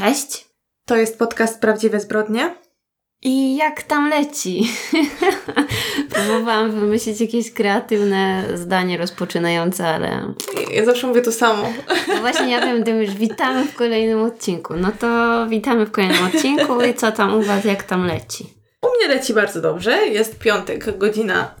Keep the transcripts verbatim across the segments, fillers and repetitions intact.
Cześć. To jest podcast Prawdziwe Zbrodnie. I jak tam leci? Próbowałam wymyślić jakieś kreatywne zdanie rozpoczynające, ale... Ja zawsze mówię to samo. No właśnie, ja wiem, tym już witamy w kolejnym odcinku. No to witamy w kolejnym odcinku i co tam u Was, jak tam leci? U mnie leci bardzo dobrze. Jest piątek, godzina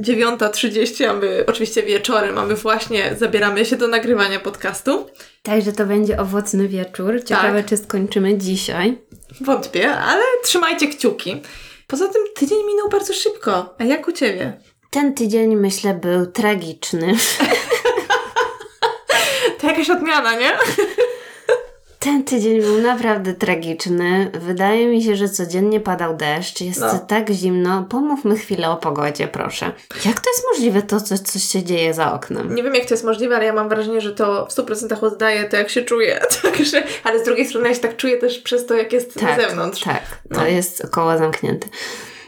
dziewiąta trzydzieści, a my oczywiście wieczorem mamy właśnie, zabieramy się do nagrywania podcastu. Także to będzie owocny wieczór. Ciekawe, tak. Czy skończymy dzisiaj. Wątpię, ale trzymajcie kciuki. Poza tym tydzień minął bardzo szybko. A jak u Ciebie? Ten tydzień, myślę, był tragiczny. To jakaś odmiana, nie? Ten tydzień był naprawdę tragiczny. Wydaje mi się, że codziennie padał deszcz. Jest no. tak zimno. Pomówmy chwilę o pogodzie, proszę. Jak to jest możliwe, to co, coś się dzieje za oknem? Nie wiem, jak to jest możliwe, ale ja mam wrażenie, że to w stu procentach oddaje to, jak się czuję. Także, ale z drugiej strony ja się tak czuję też przez to, jak jest tak, na zewnątrz. Tak, no. To jest koło zamknięte.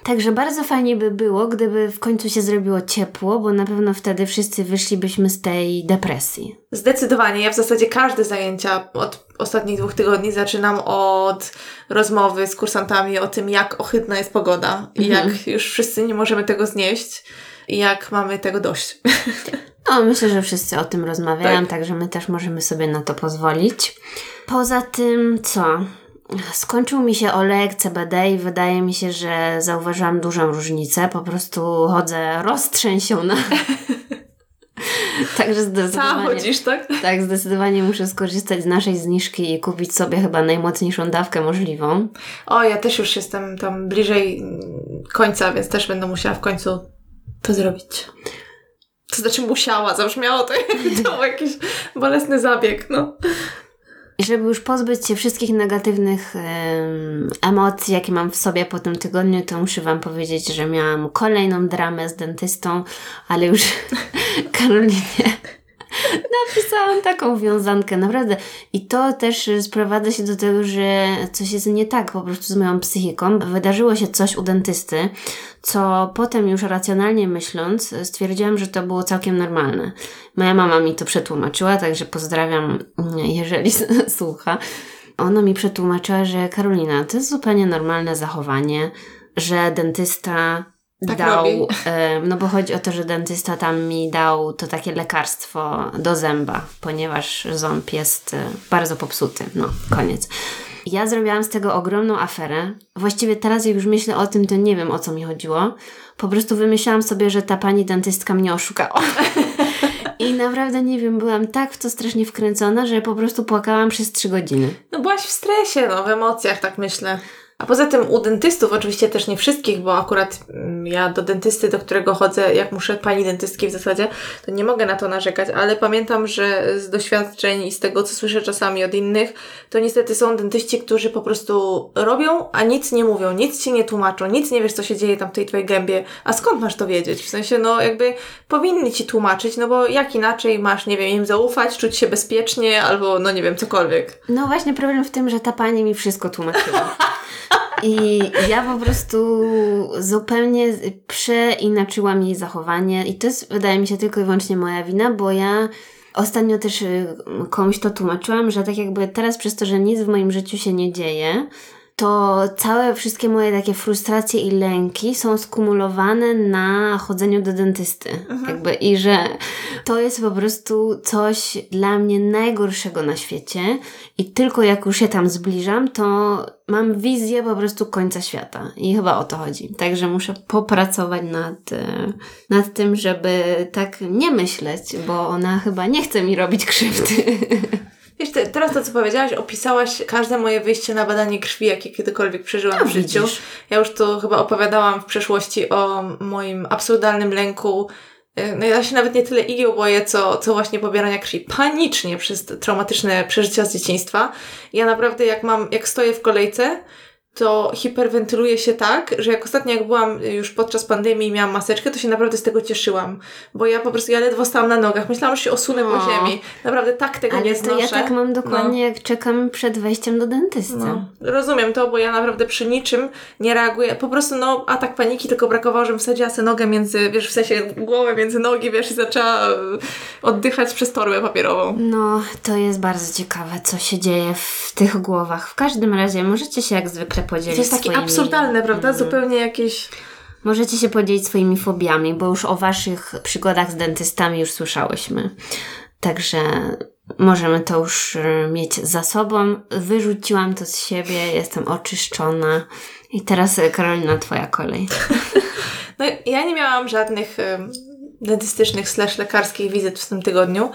Także bardzo fajnie by było, gdyby w końcu się zrobiło ciepło, bo na pewno wtedy wszyscy wyszlibyśmy z tej depresji. Zdecydowanie. Ja w zasadzie każde zajęcia od ostatnich dwóch tygodni zaczynam od rozmowy z kursantami o tym, jak ohydna jest pogoda i mhm. jak już wszyscy nie możemy tego znieść i jak mamy tego dość. No, myślę, że wszyscy o tym rozmawiają, tak. Także my też możemy sobie na to pozwolić. Poza tym, co... Skończył mi się olejek C B D i wydaje mi się, że zauważyłam dużą różnicę. Po prostu chodzę roztrzęsiona. Także zdecydowanie... chodzisz, tak? Tak, zdecydowanie muszę skorzystać z naszej zniżki i kupić sobie chyba najmocniejszą dawkę możliwą. O, ja też już jestem tam bliżej końca, więc też będę musiała w końcu to zrobić. To znaczy musiała, zabrzmiało to jak to jakiś bolesny zabieg, no. I żeby już pozbyć się wszystkich negatywnych ym, emocji, jakie mam w sobie po tym tygodniu, to muszę Wam powiedzieć, że miałam kolejną dramę z dentystą, ale już Karolinie napisałam taką wiązankę, naprawdę. I to też sprowadza się do tego, że coś jest nie tak po prostu z moją psychiką. Wydarzyło się coś u dentysty, co potem już racjonalnie myśląc stwierdziłam, że to było całkiem normalne. Moja mama mi to przetłumaczyła, także pozdrawiam, jeżeli słucha. Ona mi przetłumaczyła, że Karolina, to jest zupełnie normalne zachowanie, że dentysta... Tak dał, robi. No bo chodzi o to, że dentysta tam mi dał to takie lekarstwo do zęba, ponieważ ząb jest bardzo popsuty. No, koniec. Ja zrobiłam z tego ogromną aferę. Właściwie teraz, jak już myślę o tym, to nie wiem, o co mi chodziło. Po prostu wymyślałam sobie, że ta pani dentystka mnie oszukała. I naprawdę, nie wiem, byłam tak w to strasznie wkręcona, że po prostu płakałam przez trzy godziny. No byłaś w stresie, no, w emocjach, tak myślę. A poza tym u dentystów, oczywiście też nie wszystkich, bo akurat ja do dentysty, do którego chodzę, jak muszę, pani dentystki w zasadzie, to nie mogę na to narzekać, ale pamiętam, że z doświadczeń i z tego, co słyszę czasami od innych, to niestety są dentyści, którzy po prostu robią, a nic nie mówią, nic ci nie tłumaczą, nic nie wiesz, co się dzieje tam w tej twojej gębie, a skąd masz to wiedzieć? W sensie, no jakby powinni ci tłumaczyć, no bo jak inaczej masz, nie wiem, im zaufać, czuć się bezpiecznie albo, no nie wiem, cokolwiek. No właśnie, problem w tym, że ta pani mi wszystko tłumaczyła. I ja po prostu zupełnie przeinaczyłam jej zachowanie i to jest, wydaje mi się, tylko i wyłącznie moja wina, bo ja ostatnio też komuś to tłumaczyłam, że tak jakby teraz przez to, że nic w moim życiu się nie dzieje, to całe wszystkie moje takie frustracje i lęki są skumulowane na chodzeniu do dentysty. Aha. Jakby i że to jest po prostu coś dla mnie najgorszego na świecie i tylko jak już się tam zbliżam, to mam wizję po prostu końca świata i chyba o to chodzi. Także muszę popracować nad, nad tym, żeby tak nie myśleć, bo ona chyba nie chce mi robić krzywdy. Wiesz, te, teraz to, co powiedziałaś, opisałaś każde moje wyjście na badanie krwi, jakie kiedykolwiek przeżyłam no, w życiu. Widzisz. Ja już tu chyba opowiadałam w przeszłości o moim absurdalnym lęku. No ja się nawet nie tyle igieł boję, co, co właśnie pobierania krwi. Panicznie przez traumatyczne przeżycia z dzieciństwa. Ja naprawdę, jak mam, jak stoję w kolejce, to hiperwentyluje się tak, że jak ostatnio, jak byłam już podczas pandemii i miałam maseczkę, to się naprawdę z tego cieszyłam. Bo ja po prostu, ja ledwo stałam na nogach. Myślałam, że się osunę po ziemi. Naprawdę tak tego ale nie znoszę. Ale to ja tak mam dokładnie, no. Jak czekam przed wejściem do dentysty. No. Rozumiem to, bo ja naprawdę przy niczym nie reaguję. Po prostu, no, atak paniki, tylko brakowało, żebym wsadziła sobie nogę między, wiesz, w sensie głowę między nogi, wiesz, i zaczęła oddychać przez torbę papierową. No, to jest bardzo ciekawe, co się dzieje w tych głowach. W każdym razie możecie się jak zwykle podzielić. To jest takie swoimi... absurdalne, prawda? Mm. Zupełnie jakieś... Możecie się podzielić swoimi fobiami, bo już o waszych przygodach z dentystami już słyszałyśmy. Także możemy to już mieć za sobą. Wyrzuciłam to z siebie, jestem oczyszczona. I teraz Karolina, twoja kolej. No, ja nie miałam żadnych um, dentystycznych slash lekarskich wizyt w tym tygodniu,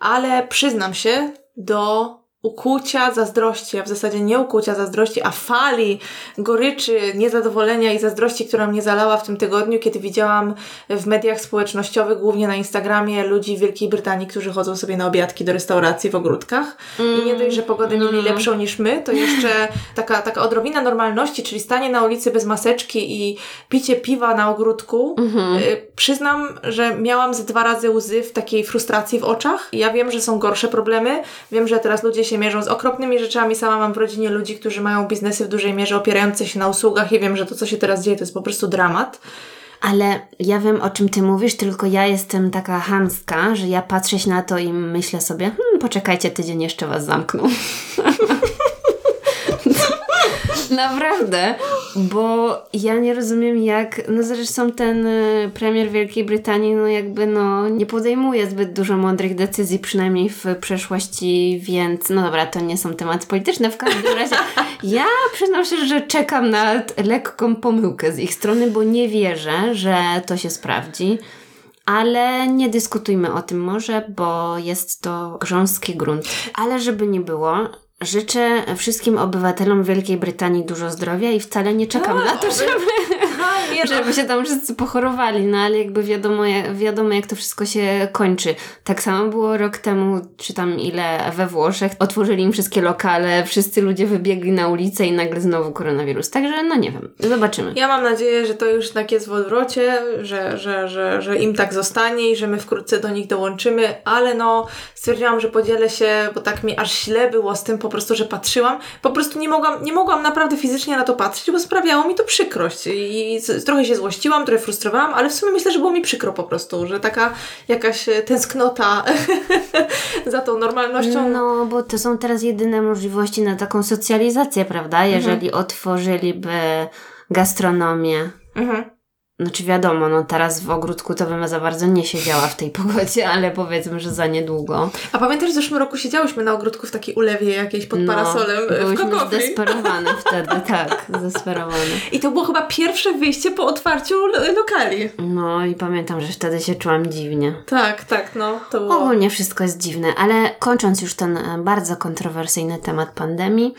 ale przyznam się do... ukłucia zazdrości, a w zasadzie nie ukłucia zazdrości, a fali goryczy, niezadowolenia i zazdrości, która mnie zalała w tym tygodniu, kiedy widziałam w mediach społecznościowych, głównie na Instagramie, ludzi w Wielkiej Brytanii, którzy chodzą sobie na obiadki do restauracji w ogródkach. Mm. I nie dość, że pogodę mieli mm. lepszą niż my, to jeszcze taka, taka odrobina normalności, czyli stanie na ulicy bez maseczki i picie piwa na ogródku. Mm-hmm. Przyznam, że miałam ze dwa razy łzy w takiej frustracji w oczach. Ja wiem, że są gorsze problemy. Wiem, że teraz ludzie się mierzą z okropnymi rzeczami. Sama mam w rodzinie ludzi, którzy mają biznesy w dużej mierze opierające się na usługach i wiem, że to, co się teraz dzieje, to jest po prostu dramat. Ale ja wiem, o czym ty mówisz, tylko ja jestem taka chamska, że ja patrzę się na to i myślę sobie, hmm, poczekajcie, tydzień jeszcze was zamkną. Naprawdę, bo ja nie rozumiem jak, no zresztą ten premier Wielkiej Brytanii no jakby no nie podejmuje zbyt dużo mądrych decyzji, przynajmniej w przeszłości, więc no dobra, to nie są tematy polityczne, w każdym razie ja przyznam się, że czekam na lekką pomyłkę z ich strony, bo nie wierzę, że to się sprawdzi. Ale nie dyskutujmy o tym może, bo jest to grząski grunt. Ale żeby nie było, życzę wszystkim obywatelom Wielkiej Brytanii dużo zdrowia i wcale nie czekam no, na to, żeby, no, żeby się tam wszyscy pochorowali, no ale jakby wiadomo, wiadomo jak to wszystko się kończy. Tak samo było rok temu, czy tam ile we Włoszech, otworzyli im wszystkie lokale, wszyscy ludzie wybiegli na ulicę i nagle znowu koronawirus. Także no nie wiem, zobaczymy. Ja mam nadzieję, że to już tak jest w odwrocie, że, że, że, że im tak zostanie i że my wkrótce do nich dołączymy, ale no stwierdziłam, że podzielę się, bo tak mi aż źle było z tym po prostu, że patrzyłam. Po prostu nie mogłam, nie mogłam naprawdę fizycznie na to patrzeć, bo sprawiało mi to przykrość. I trochę się złościłam, trochę frustrowałam, ale w sumie myślę, że było mi przykro po prostu, że taka jakaś tęsknota za tą normalnością. No, bo to są teraz jedyne możliwości na taką socjalizację, prawda? Jeżeli mhm. otworzyliby gastronomię. Mhm. Znaczy wiadomo, no teraz w ogródku to bym za bardzo nie siedziała w tej pogodzie, ale powiedzmy, że za niedługo. A pamiętasz, w zeszłym roku siedziałyśmy na ogródku w takiej ulewie jakiejś pod parasolem no, w kokofli. Zdesperowane wtedy, tak, zdesperowane. I to było chyba pierwsze wyjście po otwarciu lo- lokali. No i pamiętam, że wtedy się czułam dziwnie. Tak, tak, no to było. Ogólnie wszystko jest dziwne, ale kończąc już ten bardzo kontrowersyjny temat pandemii,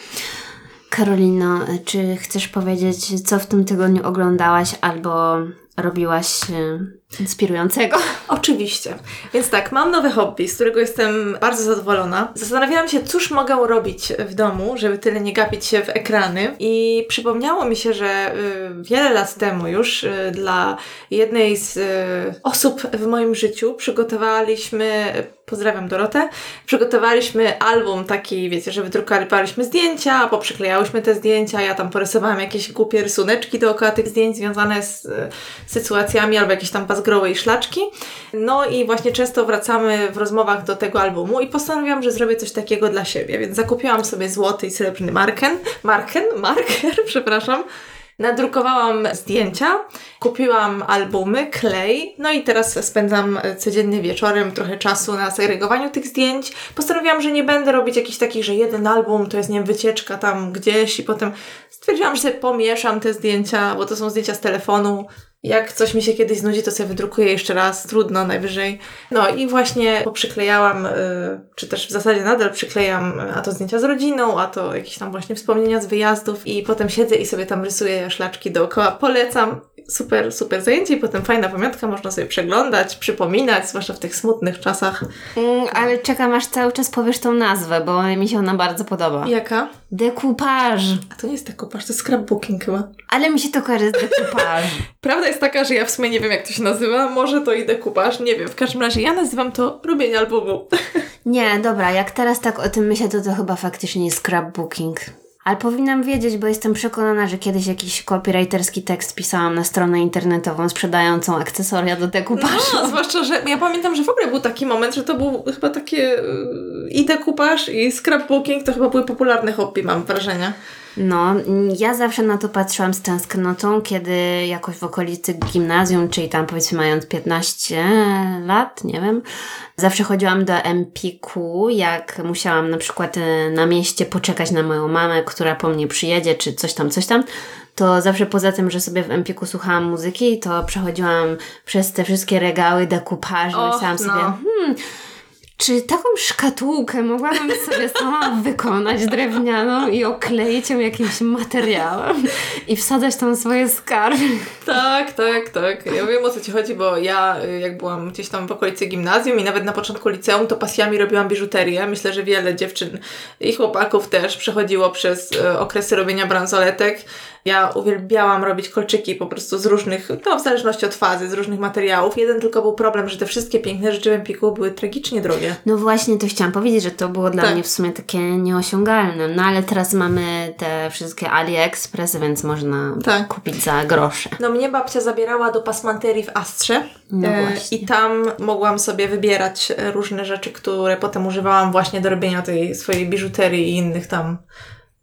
Karolino, czy chcesz powiedzieć, co w tym tygodniu oglądałaś albo robiłaś inspirującego? Oczywiście. Więc tak, mam nowe hobby, z którego jestem bardzo zadowolona. Zastanawiałam się, cóż mogę robić w domu, żeby tyle nie gapić się w ekrany. I przypomniało mi się, że y, wiele lat temu już y, dla jednej z y, osób w moim życiu przygotowaliśmy... Pozdrawiam Dorotę. Przygotowaliśmy album taki, wiecie, że wydrukowaliśmy zdjęcia, poprzyklejałyśmy te zdjęcia, ja tam porysowałam jakieś głupie rysuneczki dookoła tych zdjęć związane z, z sytuacjami albo jakieś tam bazgroły i szlaczki. No i właśnie często wracamy w rozmowach do tego albumu i postanowiłam, że zrobię coś takiego dla siebie, więc zakupiłam sobie złoty i srebrny marken, marken, marker, przepraszam. Nadrukowałam zdjęcia, kupiłam albumy, klej, no i teraz spędzam codziennie wieczorem trochę czasu na segregowaniu tych zdjęć. Postanowiłam, że nie będę robić jakichś takich, że jeden album to jest, nie wiem, wycieczka tam gdzieś i potem stwierdziłam, że sobie pomieszam te zdjęcia, bo to są zdjęcia z telefonu. Jak coś mi się kiedyś znudzi, to sobie wydrukuję jeszcze raz, trudno, najwyżej. No i właśnie poprzyklejałam, yy, czy też w zasadzie nadal przyklejam, a to zdjęcia z rodziną, a to jakieś tam właśnie wspomnienia z wyjazdów i potem siedzę i sobie tam rysuję szlaczki dookoła. Polecam, super, super zajęcie i potem fajna pamiątka, można sobie przeglądać, przypominać, zwłaszcza w tych smutnych czasach. Mm, ale czekam, aż cały czas powiesz tą nazwę, bo mi się ona bardzo podoba. Jaka? Dekupage. A to nie jest dekupage, to jest scrapbooking chyba. Ale mi się to kojarzy z dekupage. Prawda jest taka, że ja w sumie nie wiem, jak to się nazywa, może to i dekupage, nie wiem, w każdym razie ja nazywam to robienie albumu. Nie, dobra, jak teraz tak o tym myślę, to to chyba faktycznie jest scrapbooking. Ale powinnam wiedzieć, bo jestem przekonana, że kiedyś jakiś copywriterski tekst pisałam na stronę internetową sprzedającą akcesoria do dekupażu. No, zwłaszcza, że ja pamiętam, że w ogóle był taki moment, że to był chyba takie i dekupaż, i scrapbooking, to chyba były popularne hobby, mam wrażenie. No, ja zawsze na to patrzyłam z tęsknotą, kiedy jakoś w okolicy gimnazjum, czyli tam powiedzmy mając piętnaście lat, nie wiem, zawsze chodziłam do Empiku, jak musiałam na przykład na mieście poczekać na moją mamę, która po mnie przyjedzie, czy coś tam, coś tam, to zawsze poza tym, że sobie w Empiku słuchałam muzyki, to przechodziłam przez te wszystkie regały, dekupaże, oh, myślałam no. sobie, hmm... czy taką szkatułkę mogłabym sobie sama wykonać drewnianą i okleić ją jakimś materiałem i wsadzać tam swoje skarby? Tak, tak, tak. Ja wiem, o co Ci chodzi, bo ja jak byłam gdzieś tam w okolicy gimnazjum i nawet na początku liceum, to pasjami robiłam biżuterię. Myślę, że wiele dziewczyn i chłopaków też przechodziło przez okresy robienia bransoletek. Ja uwielbiałam robić kolczyki po prostu z różnych, no w zależności od fazy, z różnych materiałów. Jeden tylko był problem, że te wszystkie piękne rzeczy w Empiku były tragicznie drogie. No właśnie, to chciałam powiedzieć, że to było dla tak. mnie w sumie takie nieosiągalne. No ale teraz mamy te wszystkie AliExpress, więc można tak. kupić za grosze. No mnie babcia zabierała do pasmanterii w Astrze. No e, I tam mogłam sobie wybierać różne rzeczy, które potem używałam właśnie do robienia tej swojej biżuterii i innych tam...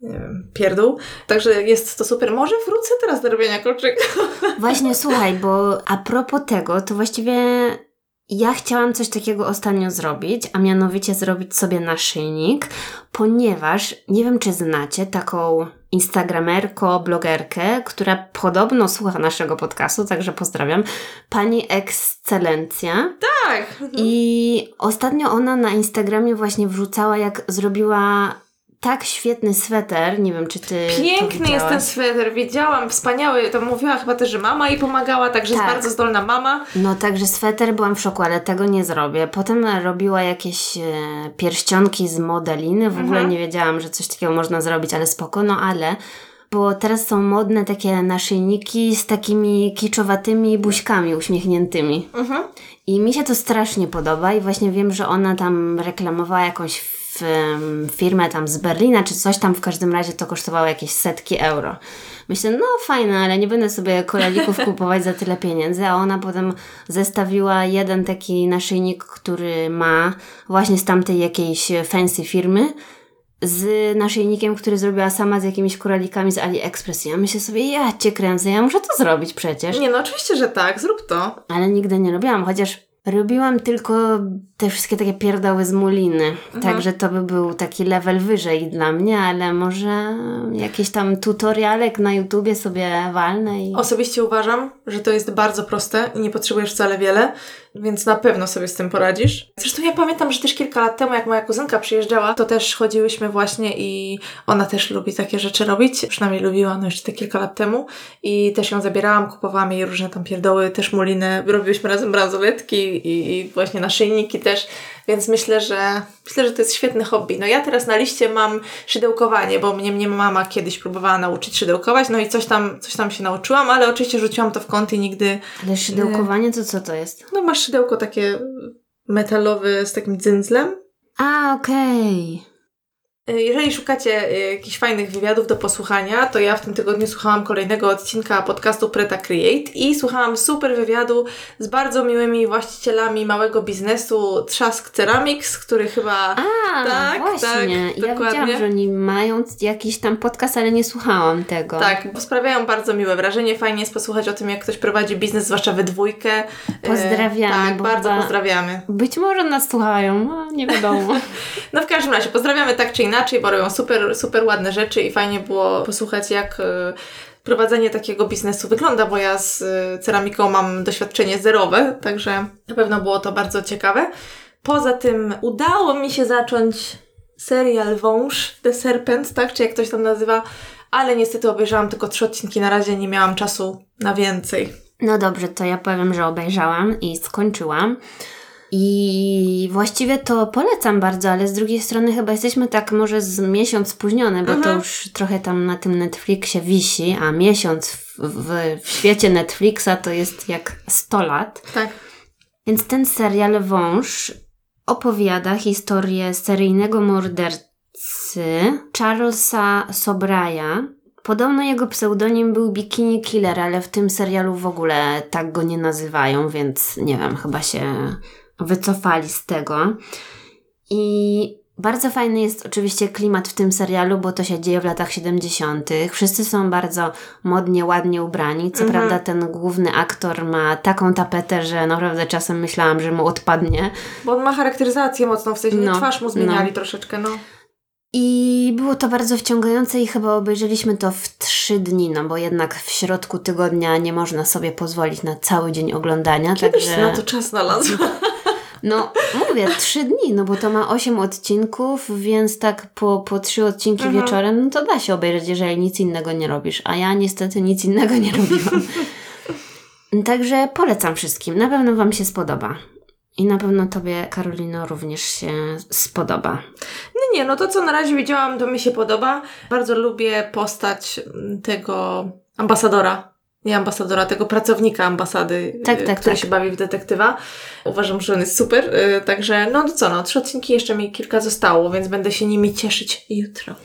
nie wiem, pierdół. Także jest to super. Może wrócę teraz do robienia kolczyków. Właśnie, słuchaj, bo a propos tego, to właściwie ja chciałam coś takiego ostatnio zrobić, a mianowicie zrobić sobie naszyjnik, ponieważ nie wiem, czy znacie taką instagramerko, blogerkę, która podobno słucha naszego podcastu, także pozdrawiam, pani Ekscelencja. Tak! I ostatnio ona na Instagramie właśnie wrzucała, jak zrobiła tak świetny sweter, nie wiem, czy ty piękny jest ten sweter, widziałam, wspaniały, to mówiła chyba też, że mama jej pomagała, także tak. jest bardzo zdolna mama. No także sweter, byłam w szoku, ale tego nie zrobię. Potem robiła jakieś e, pierścionki z modeliny, w mhm. ogóle nie wiedziałam, że coś takiego można zrobić, ale spoko, no ale... bo teraz są modne takie naszyjniki z takimi kiczowatymi buźkami uśmiechniętymi. Mhm. I mi się to strasznie podoba i właśnie wiem, że ona tam reklamowała jakąś firmę tam z Berlina, czy coś tam, w każdym razie to kosztowało jakieś setki euro. Myślę, no fajne, ale nie będę sobie koralików kupować za tyle pieniędzy, a ona potem zestawiła jeden taki naszyjnik, który ma właśnie z tamtej jakiejś fancy firmy, z naszyjnikiem, który zrobiła sama z jakimiś koralikami z AliExpress. Ja myślę sobie, ja cię kręcę, ja muszę to zrobić przecież. Nie, no oczywiście, że tak, zrób to. Ale nigdy nie robiłam, chociaż robiłam tylko te wszystkie takie pierdoły z muliny, mhm. także to by był taki level wyżej dla mnie, ale może jakiś tam tutorialek na YouTubie sobie walnę. I... Osobiście uważam, że to jest bardzo proste i nie potrzebujesz wcale wiele, więc na pewno sobie z tym poradzisz. Zresztą ja pamiętam, że też kilka lat temu, jak moja kuzynka przyjeżdżała, to też chodziłyśmy właśnie i ona też lubi takie rzeczy robić, przynajmniej lubiła, no jeszcze te kilka lat temu i też ją zabierałam, kupowałam jej różne tam pierdoły, też mulinę, robiłyśmy razem bransoletki I, i właśnie naszyjniki też, więc myślę, że myślę, że to jest świetne hobby. No ja teraz na liście mam szydełkowanie, bo mnie, mnie mama kiedyś próbowała nauczyć szydełkować, no i coś tam, coś tam się nauczyłam, ale oczywiście rzuciłam to w kąt i nigdy... Ale szydełkowanie to co to jest? No masz szydełko takie metalowe z takim dzyndzlem. A, okej. Okay. Jeżeli szukacie jakichś fajnych wywiadów do posłuchania, to ja w tym tygodniu słuchałam kolejnego odcinka podcastu Pret Create i słuchałam super wywiadu z bardzo miłymi właścicielami małego biznesu Trzask Ceramics, który chyba... A, tak, właśnie. Tak, ja dokładnie. Wiedziałam, że oni mają jakiś tam podcast, ale nie słuchałam tego. Tak, bo sprawiają bardzo miłe wrażenie. Fajnie jest posłuchać o tym, jak ktoś prowadzi biznes, zwłaszcza we dwójkę. Pozdrawiamy. E, tak, bardzo pozdrawiamy. Być może nas słuchają, no nie wiadomo. No w każdym razie, pozdrawiamy tak czy inaczej. Inaczej, bo robią super, super ładne rzeczy i fajnie było posłuchać, jak y, prowadzenie takiego biznesu wygląda, bo ja z y, ceramiką mam doświadczenie zerowe, także na pewno było to bardzo ciekawe. Poza tym udało mi się zacząć serial Wąż, The Serpent, tak? Czy jak ktoś tam nazywa, ale niestety obejrzałam tylko trzy odcinki, na razie nie miałam czasu na więcej. No dobrze, to ja powiem, że obejrzałam i skończyłam. I właściwie to polecam bardzo, ale z drugiej strony chyba jesteśmy tak może z miesiąc spóźnione, bo Aha. to już trochę tam na tym Netflixie wisi, a miesiąc w, w, w świecie Netflixa to jest jak sto lat. Tak. Więc ten serial Wąż opowiada historię seryjnego mordercy Charlesa Sobhraj'a. Podobno jego pseudonim był Bikini Killer, ale w tym serialu w ogóle tak go nie nazywają, więc nie wiem, chyba się wycofali z tego. I bardzo fajny jest oczywiście klimat w tym serialu, bo to się dzieje w latach siedemdziesiątych. Wszyscy są bardzo modnie, ładnie ubrani. Co mhm. prawda ten główny aktor ma taką tapetę, że naprawdę czasem myślałam, że mu odpadnie. Bo on ma charakteryzację mocną, w sensie no, twarz mu zmieniali no. troszeczkę, no. I było to bardzo wciągające i chyba obejrzeliśmy to w trzy dni, no bo jednak w środku tygodnia nie można sobie pozwolić na cały dzień oglądania. Kiedyś także... na to czas znalazł. No mówię, trzy dni, no bo to ma osiem odcinków, więc tak po, po trzy odcinki Aha. wieczorem, no to da się obejrzeć, jeżeli nic innego nie robisz, a ja niestety nic innego nie robiłam. Także polecam wszystkim, na pewno Wam się spodoba. I na pewno Tobie, Karolino, również się spodoba. No nie, no to co na razie widziałam, to mi się podoba. Bardzo lubię postać tego ambasadora. Nie ambasadora, tego pracownika ambasady, tak, tak, który tak. się bawi w detektywa. Uważam, że on jest super. Także no to co, no trzy odcinki, jeszcze mi kilka zostało, więc będę się nimi cieszyć jutro.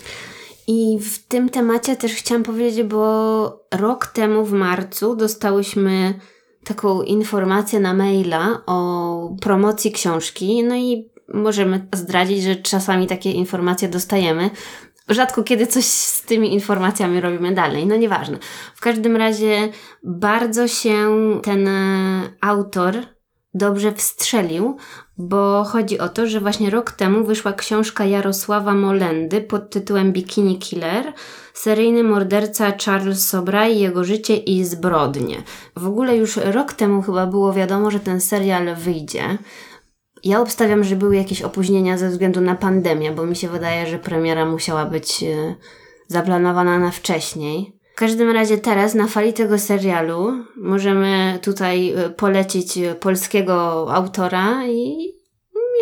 I w tym temacie też chciałam powiedzieć, bo rok temu w marcu dostałyśmy taką informację na maila o promocji książki, no i możemy zdradzić, że czasami takie informacje dostajemy. Rzadko kiedy coś z tymi informacjami robimy dalej, no nieważne. W każdym razie bardzo się ten autor dobrze wstrzelił, bo chodzi o to, że właśnie rok temu wyszła książka Jarosława Molendy pod tytułem Bikini Killer, seryjny morderca Charles Sobhraj, jego życie i zbrodnie. W ogóle już rok temu chyba było wiadomo, że ten serial wyjdzie. Ja obstawiam, że były jakieś opóźnienia ze względu na pandemię, bo mi się wydaje, że premiera musiała być zaplanowana na wcześniej. W każdym razie teraz na fali tego serialu możemy tutaj polecić polskiego autora i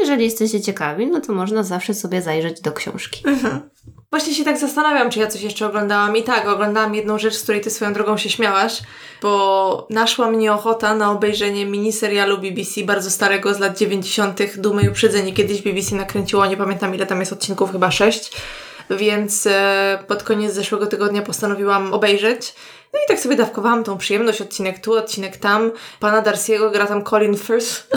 jeżeli jesteście ciekawi, no to można zawsze sobie zajrzeć do książki. Mhm. Właśnie się tak zastanawiam, czy ja coś jeszcze oglądałam. I tak, oglądałam jedną rzecz, z której ty swoją drogą się śmiałaś, bo naszła mnie ochota na obejrzenie miniserialu B B C bardzo starego z lat dziewięćdziesiątych. Dumy i uprzedzenie. Kiedyś B B C nakręciło, nie pamiętam ile tam jest odcinków, chyba sześć. Więc e, pod koniec zeszłego tygodnia postanowiłam obejrzeć. No i tak sobie dawkowałam tą przyjemność, odcinek tu, odcinek tam. Pana Darcy'ego gra tam Colin Firth.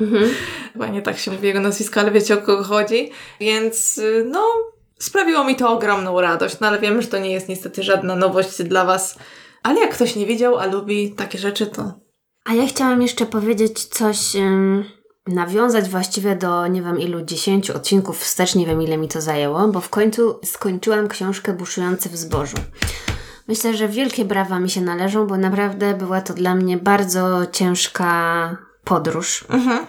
Mm-hmm. Chyba nie tak się mówi jego nazwisko, ale wiecie, o kogo chodzi. Więc e, no... Sprawiło mi to ogromną radość, no ale wiem, że to nie jest niestety żadna nowość dla Was. Ale jak ktoś nie widział, a lubi takie rzeczy, to... A ja chciałam jeszcze powiedzieć coś, ym, nawiązać właściwie do nie wiem ilu, dziesięciu odcinków wstecz, nie wiem ile mi to zajęło, bo w końcu skończyłam książkę Buszujący w zbożu. Myślę, że wielkie brawa mi się należą, bo naprawdę była to dla mnie bardzo ciężka podróż. Mhm.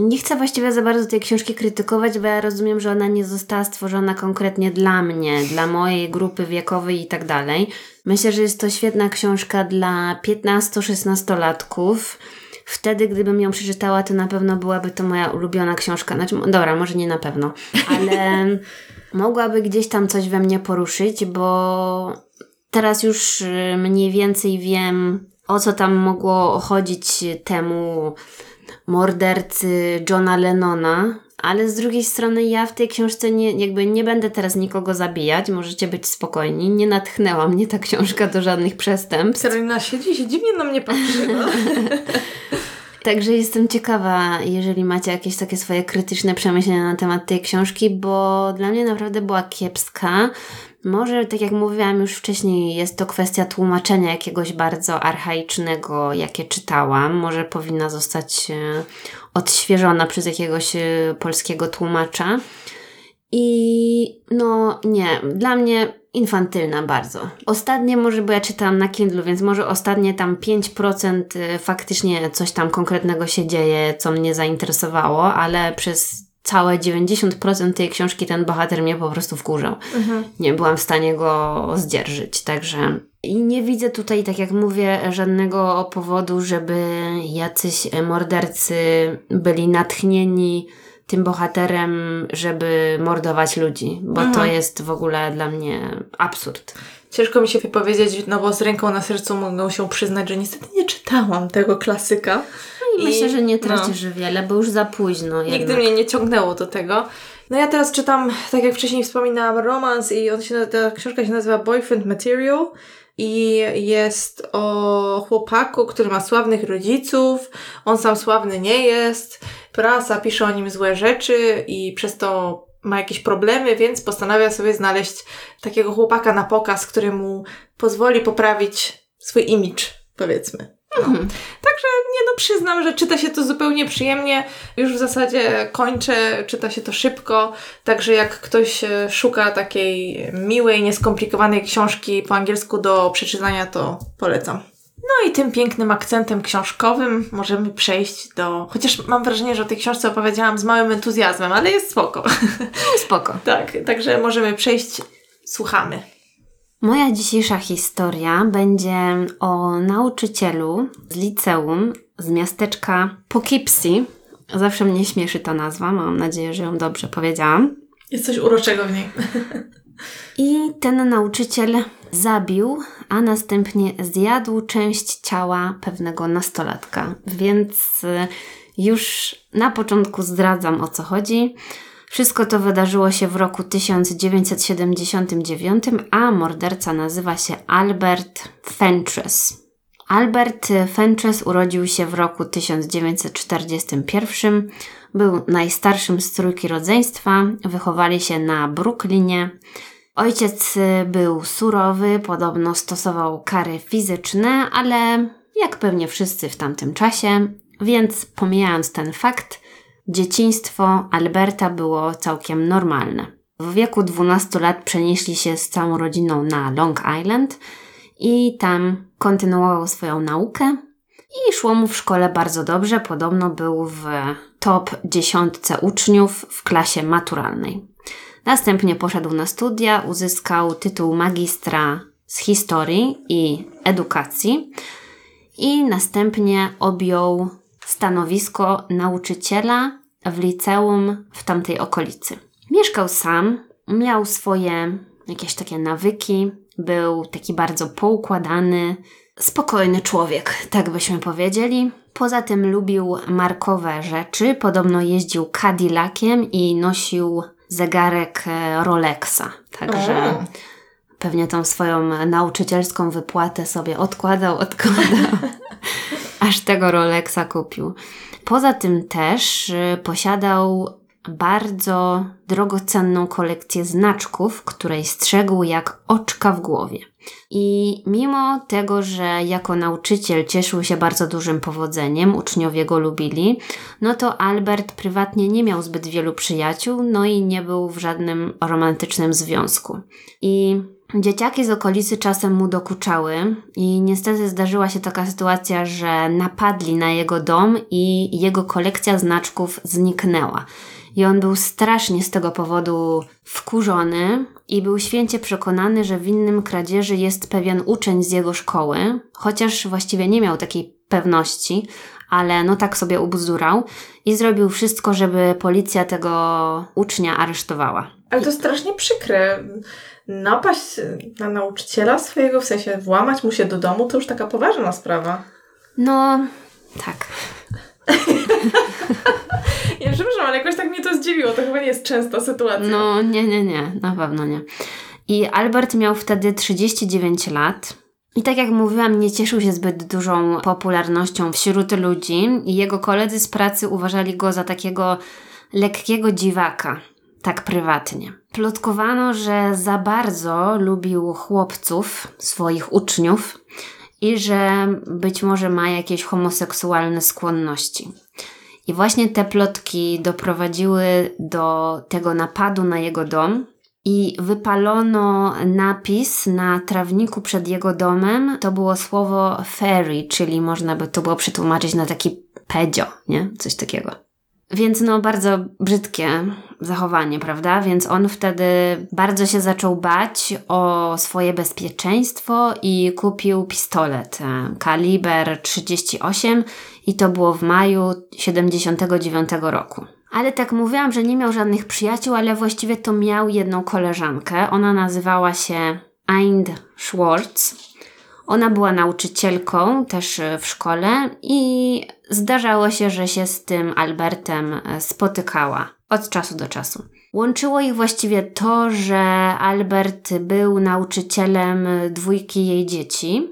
Nie chcę właściwie za bardzo tej książki krytykować, bo ja rozumiem, że ona nie została stworzona konkretnie dla mnie, dla mojej grupy wiekowej i tak dalej. Myślę, że jest to świetna książka dla piętnastu-szesnastolatków. Wtedy, gdybym ją przeczytała, to na pewno byłaby to moja ulubiona książka. Znaczy, dobra, może nie na pewno, ale mogłaby gdzieś tam coś we mnie poruszyć, bo teraz już mniej więcej wiem, o co tam mogło chodzić temu mordercy Johna Lennona, ale z drugiej strony ja w tej książce nie, jakby nie będę teraz nikogo zabijać, możecie być spokojni, nie natchnęła mnie ta książka do żadnych przestępstw. Karolina siedzi się dziwnie na mnie patrzy. No. Także jestem ciekawa, jeżeli macie jakieś takie swoje krytyczne przemyślenia na temat tej książki, bo dla mnie naprawdę była kiepska. Może, tak jak mówiłam już wcześniej, jest to kwestia tłumaczenia jakiegoś bardzo archaicznego, jakie czytałam. Może powinna zostać odświeżona przez jakiegoś polskiego tłumacza. I no nie, dla mnie infantylna bardzo. Ostatnie może, bo ja czytałam na Kindle, więc może ostatnie tam pięć procent faktycznie coś tam konkretnego się dzieje, co mnie zainteresowało, ale przez całe dziewięćdziesiąt procent tej książki ten bohater mnie po prostu wkurzał. Mhm. Nie byłam w stanie go zdzierżyć, także... I nie widzę tutaj, tak jak mówię, żadnego powodu, żeby jacyś mordercy byli natchnieni tym bohaterem, żeby mordować ludzi, bo mhm. to jest w ogóle dla mnie absurd. Ciężko mi się wypowiedzieć, no bo z ręką na sercu mogę się przyznać, że niestety nie czytałam tego klasyka. No i, I myślę, że nie tracisz no. wiele, bo już za późno. Jednak. Nigdy mnie nie ciągnęło do tego. No ja teraz czytam, tak jak wcześniej wspominałam, romans i on się, ta książka się nazywa Boyfriend Material i jest o chłopaku, który ma sławnych rodziców, on sam sławny nie jest, prasa pisze o nim złe rzeczy i przez to ma jakieś problemy, więc postanawia sobie znaleźć takiego chłopaka na pokaz, który mu pozwoli poprawić swój imidż, powiedzmy. No. Mhm. Także nie no, przyznam, że czyta się to zupełnie przyjemnie. Już w zasadzie kończę, czyta się to szybko. Także jak ktoś szuka takiej miłej, nieskomplikowanej książki po angielsku do przeczytania, to polecam. No i tym pięknym akcentem książkowym możemy przejść do... Chociaż mam wrażenie, że o tej książce opowiedziałam z małym entuzjazmem, ale jest spoko. Spoko. Tak, także możemy przejść, słuchamy. Moja dzisiejsza historia będzie o nauczycielu z liceum z miasteczka Poughkeepsie. Zawsze mnie śmieszy ta nazwa, mam nadzieję, że ją dobrze powiedziałam. Jest coś uroczego w niej. I ten nauczyciel zabił, a następnie zjadł część ciała pewnego nastolatka. Więc już na początku zdradzam, o co chodzi. Wszystko to wydarzyło się w roku tysiąc dziewięćset siedemdziesiątym dziewiątym, a morderca nazywa się Albert Fentress. Albert Fentress urodził się w roku tysiąc dziewięćset czterdziestym pierwszym, był najstarszym z trójki rodzeństwa, wychowali się na Brooklynie. Ojciec był surowy, podobno stosował kary fizyczne, ale jak pewnie wszyscy w tamtym czasie, więc pomijając ten fakt, dzieciństwo Alberta było całkiem normalne. W wieku dwunastu lat przenieśli się z całą rodziną na Long Island i tam kontynuował swoją naukę i szło mu w szkole bardzo dobrze. Podobno był w top dziesiątce uczniów w klasie maturalnej. Następnie poszedł na studia, uzyskał tytuł magistra z historii i edukacji i następnie objął stanowisko nauczyciela w liceum w tamtej okolicy. Mieszkał sam, miał swoje jakieś takie nawyki, był taki bardzo poukładany, spokojny człowiek, tak byśmy powiedzieli. Poza tym lubił markowe rzeczy, podobno jeździł Cadillaciem i nosił zegarek Rolexa, także... A. Pewnie tą swoją nauczycielską wypłatę sobie odkładał, odkładał, aż tego Rolexa kupił. Poza tym też posiadał bardzo drogocenną kolekcję znaczków, której strzegł jak oczka w głowie. I mimo tego, że jako nauczyciel cieszył się bardzo dużym powodzeniem, uczniowie go lubili, no to Albert prywatnie nie miał zbyt wielu przyjaciół, no i nie był w żadnym romantycznym związku. I... Dzieciaki z okolicy czasem mu dokuczały i niestety zdarzyła się taka sytuacja, że napadli na jego dom i jego kolekcja znaczków zniknęła. I on był strasznie z tego powodu wkurzony i był święcie przekonany, że winnym kradzieży jest pewien uczeń z jego szkoły, chociaż właściwie nie miał takiej pewności, ale no tak sobie ubzdurał i zrobił wszystko, żeby policja tego ucznia aresztowała. Ale to strasznie przykre. Napaść na nauczyciela swojego, w sensie włamać mu się do domu, to już taka poważna sprawa. No, tak. Ja przepraszam, ale jakoś tak mnie to zdziwiło. To chyba nie jest częsta sytuacja. No, nie, nie, nie. Na pewno nie. I Albert miał wtedy trzydzieści dziewięć lat. I tak jak mówiłam, nie cieszył się zbyt dużą popularnością wśród ludzi. I jego koledzy z pracy uważali go za takiego lekkiego dziwaka. Tak prywatnie. Plotkowano, że za bardzo lubił chłopców, swoich uczniów i że być może ma jakieś homoseksualne skłonności. I właśnie te plotki doprowadziły do tego napadu na jego dom i wypalono napis na trawniku przed jego domem. To było słowo fairy, czyli można by to było przetłumaczyć na taki pedzio, nie? Coś takiego. Więc no bardzo brzydkie zachowanie, prawda? Więc on wtedy bardzo się zaczął bać o swoje bezpieczeństwo i kupił pistolet kaliber trzydzieści osiem i to było w maju siedemdziesiątego dziewiątego roku. Ale tak mówiłam, że nie miał żadnych przyjaciół, ale właściwie to miał jedną koleżankę. Ona nazywała się Ain Schwartz. Ona była nauczycielką też w szkole i zdarzało się, że się z tym Albertem spotykała od czasu do czasu. Łączyło ich właściwie to, że Albert był nauczycielem dwójki jej dzieci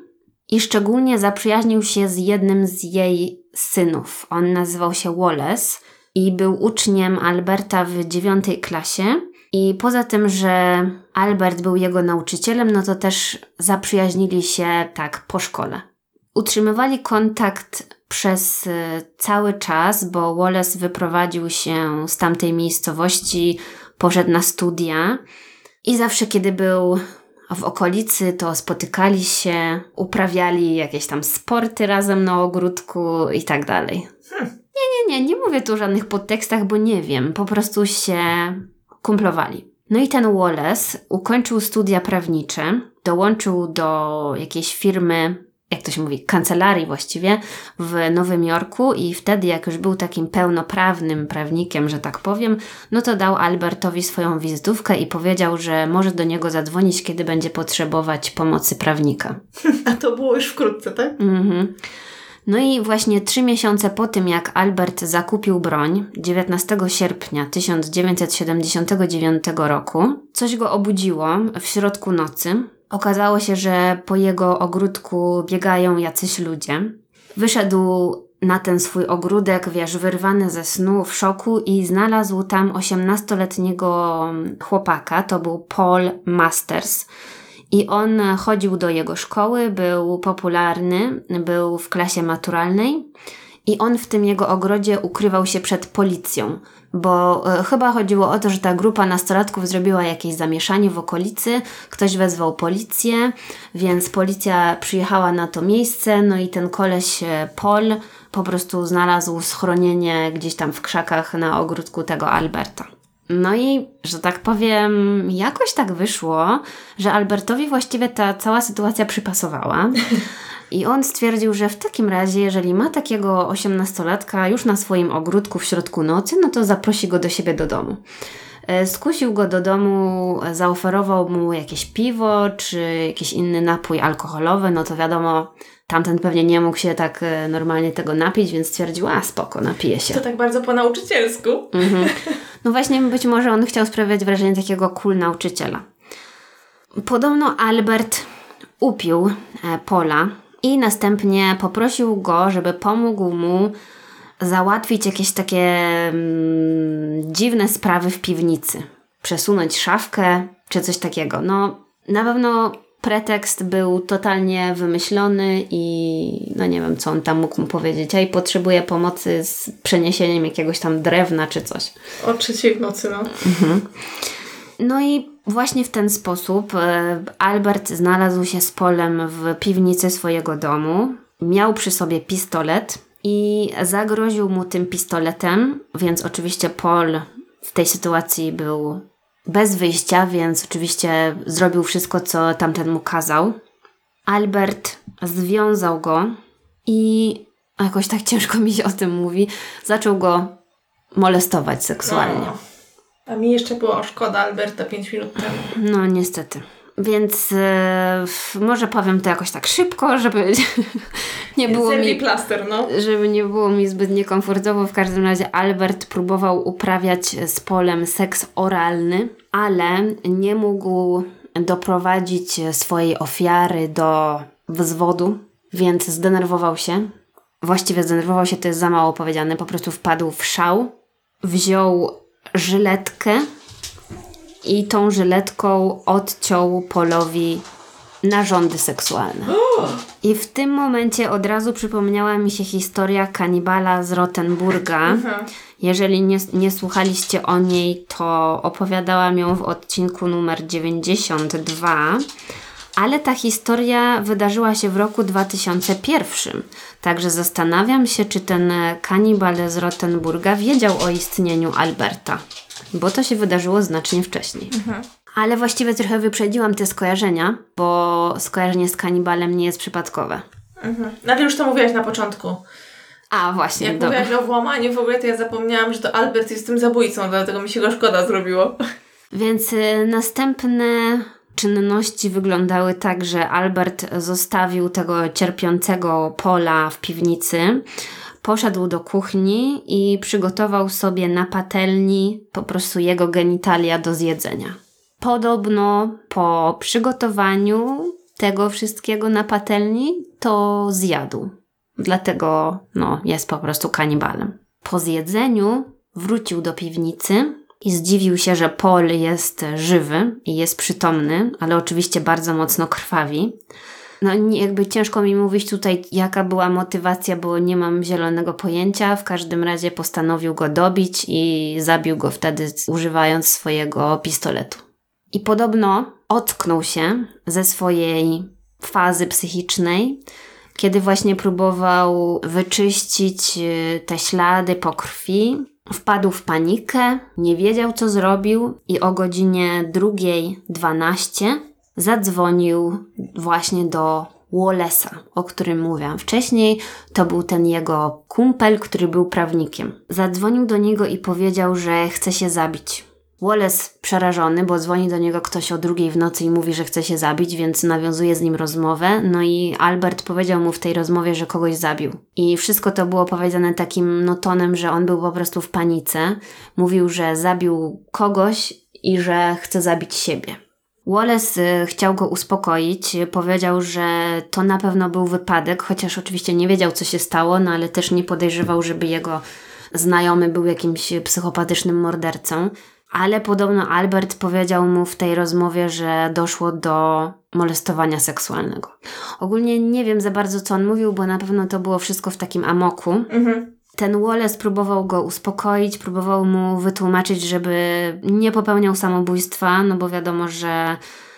i szczególnie zaprzyjaźnił się z jednym z jej synów. On nazywał się Wallace i był uczniem Alberta w dziewiątej klasie. I poza tym, że Albert był jego nauczycielem, no to też zaprzyjaźnili się tak po szkole. Utrzymywali kontakt przez cały czas, bo Wallace wyprowadził się z tamtej miejscowości, poszedł na studia i zawsze kiedy był w okolicy, to spotykali się, uprawiali jakieś tam sporty razem na ogródku i tak dalej. Hmm. Nie, nie, nie, nie mówię tu o żadnych podtekstach, bo nie wiem, po prostu się kumplowali. No i ten Wallace ukończył studia prawnicze, dołączył do jakiejś firmy, jak to się mówi, kancelarii właściwie, w Nowym Jorku i wtedy, jak już był takim pełnoprawnym prawnikiem, że tak powiem, no to dał Albertowi swoją wizytówkę i powiedział, że może do niego zadzwonić, kiedy będzie potrzebować pomocy prawnika. A to było już wkrótce, tak? Mhm. No i właśnie trzy miesiące po tym, jak Albert zakupił broń, dziewiętnastego sierpnia tysiąc dziewięćset siedemdziesiątego dziewiątego roku, coś go obudziło w środku nocy. Okazało się, że po jego ogródku biegają jacyś ludzie. Wyszedł na ten swój ogródek, wiesz, wyrwany ze snu, w szoku i znalazł tam osiemnastoletniego chłopaka, to był Paul Masters. I on chodził do jego szkoły, był popularny, był w klasie maturalnej i on w tym jego ogrodzie ukrywał się przed policją, bo chyba chodziło o to, że ta grupa nastolatków zrobiła jakieś zamieszanie w okolicy, ktoś wezwał policję, więc policja przyjechała na to miejsce, no i ten koleś Paul po prostu znalazł schronienie gdzieś tam w krzakach na ogródku tego Alberta. No i, że tak powiem, jakoś tak wyszło, że Albertowi właściwie ta cała sytuacja przypasowała i on stwierdził, że w takim razie, jeżeli ma takiego osiemnastolatka już na swoim ogródku w środku nocy, no to zaprosi go do siebie do domu. Skusił go do domu, zaoferował mu jakieś piwo czy jakiś inny napój alkoholowy, no to wiadomo, tamten pewnie nie mógł się tak normalnie tego napić, więc stwierdził, a spoko, napije się. To tak bardzo po nauczycielsku. Mhm. No właśnie, być może on chciał sprawiać wrażenie takiego cool nauczyciela. Podobno Albert upił Paula i następnie poprosił go, żeby pomógł mu załatwić jakieś takie mm, dziwne sprawy w piwnicy. Przesunąć szafkę czy coś takiego. No na pewno pretekst był totalnie wymyślony i no nie wiem, co on tam mógł mu powiedzieć. Ej, potrzebuje pomocy z przeniesieniem jakiegoś tam drewna czy coś. O trzeciej w nocy, no. Mhm. No i właśnie w ten sposób Albert znalazł się z Polem w piwnicy swojego domu. Miał przy sobie pistolet i zagroził mu tym pistoletem, więc oczywiście Paul w tej sytuacji był bez wyjścia, więc oczywiście zrobił wszystko, co tamten mu kazał. Albert związał go i jakoś tak ciężko mi się o tym mówi, zaczął go molestować seksualnie. No, a mi jeszcze było szkoda Alberta pięć minut temu. No niestety. Więc yy, może powiem to jakoś tak szybko, żeby nie było mi plaster, no. Żeby nie było mi zbyt niekomfortowo. W każdym razie Albert próbował uprawiać z Polem seks oralny, ale nie mógł doprowadzić swojej ofiary do wzwodu, więc zdenerwował się. Właściwie zdenerwował się, to jest za mało powiedziane. Po prostu wpadł w szał, wziął żyletkę i tą żyletką odciął Polowi narządy seksualne. I w tym momencie od razu przypomniała mi się historia kanibala z Rottenburga. Jeżeli nie, nie słuchaliście o niej, to opowiadałam ją w odcinku numer dziewięćdziesiąt dwa, ale ta historia wydarzyła się w roku dwa tysiące pierwszym. Także zastanawiam się, czy ten kanibal z Rottenburga wiedział o istnieniu Alberta, bo to się wydarzyło znacznie wcześniej. Mhm. Ale właściwie trochę wyprzedziłam te skojarzenia, bo skojarzenie z kanibalem nie jest przypadkowe. Mhm. No ale już to mówiłaś na początku. A właśnie, jak dobra. Mówiłaś o włamaniu, w ogóle to ja zapomniałam, że to Albert jest tym zabójcą, dlatego mi się go szkoda zrobiło. Więc y, następne czynności wyglądały tak, że Albert zostawił tego cierpiącego Paula w piwnicy, poszedł do kuchni i przygotował sobie na patelni po prostu jego genitalia do zjedzenia. Podobno po przygotowaniu tego wszystkiego na patelni to zjadł. Dlatego no, jest po prostu kanibalem. Po zjedzeniu wrócił do piwnicy i zdziwił się, że Paul jest żywy i jest przytomny, ale oczywiście bardzo mocno krwawi. No jakby ciężko mi mówić tutaj, jaka była motywacja, bo nie mam zielonego pojęcia. W każdym razie postanowił go dobić i zabił go wtedy, używając swojego pistoletu. I podobno ocknął się ze swojej fazy psychicznej, kiedy właśnie próbował wyczyścić te ślady po krwi. Wpadł w panikę, nie wiedział co zrobił i o godzinie druga dwanaście zadzwonił właśnie do Wallace'a, o którym mówiłam wcześniej. To był ten jego kumpel, który był prawnikiem. Zadzwonił do niego i powiedział, że chce się zabić. Wallace przerażony, bo dzwoni do niego ktoś o drugiej w nocy i mówi, że chce się zabić, więc nawiązuje z nim rozmowę. No i Albert powiedział mu w tej rozmowie, że kogoś zabił. I wszystko to było powiedziane takim no tonem, że on był po prostu w panice. Mówił, że zabił kogoś i że chce zabić siebie. Wallace chciał go uspokoić, powiedział, że to na pewno był wypadek, chociaż oczywiście nie wiedział, co się stało, no ale też nie podejrzewał, żeby jego znajomy był jakimś psychopatycznym mordercą. Ale podobno Albert powiedział mu w tej rozmowie, że doszło do molestowania seksualnego. Ogólnie nie wiem za bardzo, co on mówił, bo na pewno to było wszystko w takim amoku. Mhm. Ten Wallace próbował go uspokoić, próbował mu wytłumaczyć, żeby nie popełniał samobójstwa, no bo wiadomo, że,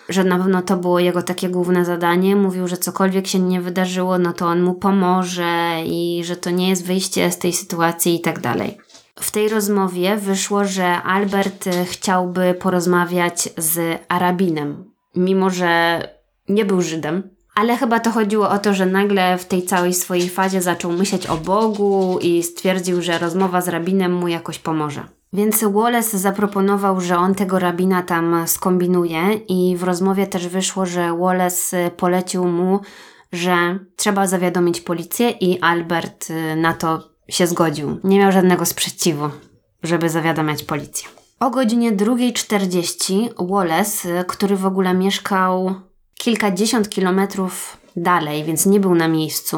że na pewno to było jego takie główne zadanie. Mówił, że cokolwiek się nie wydarzyło, no to on mu pomoże i że to nie jest wyjście z tej sytuacji i tak dalej. W tej rozmowie wyszło, że Albert chciałby porozmawiać z Arabinem, mimo że nie był Żydem. Ale chyba to chodziło o to, że nagle w tej całej swojej fazie zaczął myśleć o Bogu i stwierdził, że rozmowa z rabinem mu jakoś pomoże. Więc Wallace zaproponował, że on tego rabina tam skombinuje i w rozmowie też wyszło, że Wallace polecił mu, że trzeba zawiadomić policję i Albert na to się zgodził. Nie miał żadnego sprzeciwu, żeby zawiadamiać policję. O godzinie druga czterdzieści Wallace, który w ogóle mieszkał kilkadziesiąt kilometrów dalej, więc nie był na miejscu,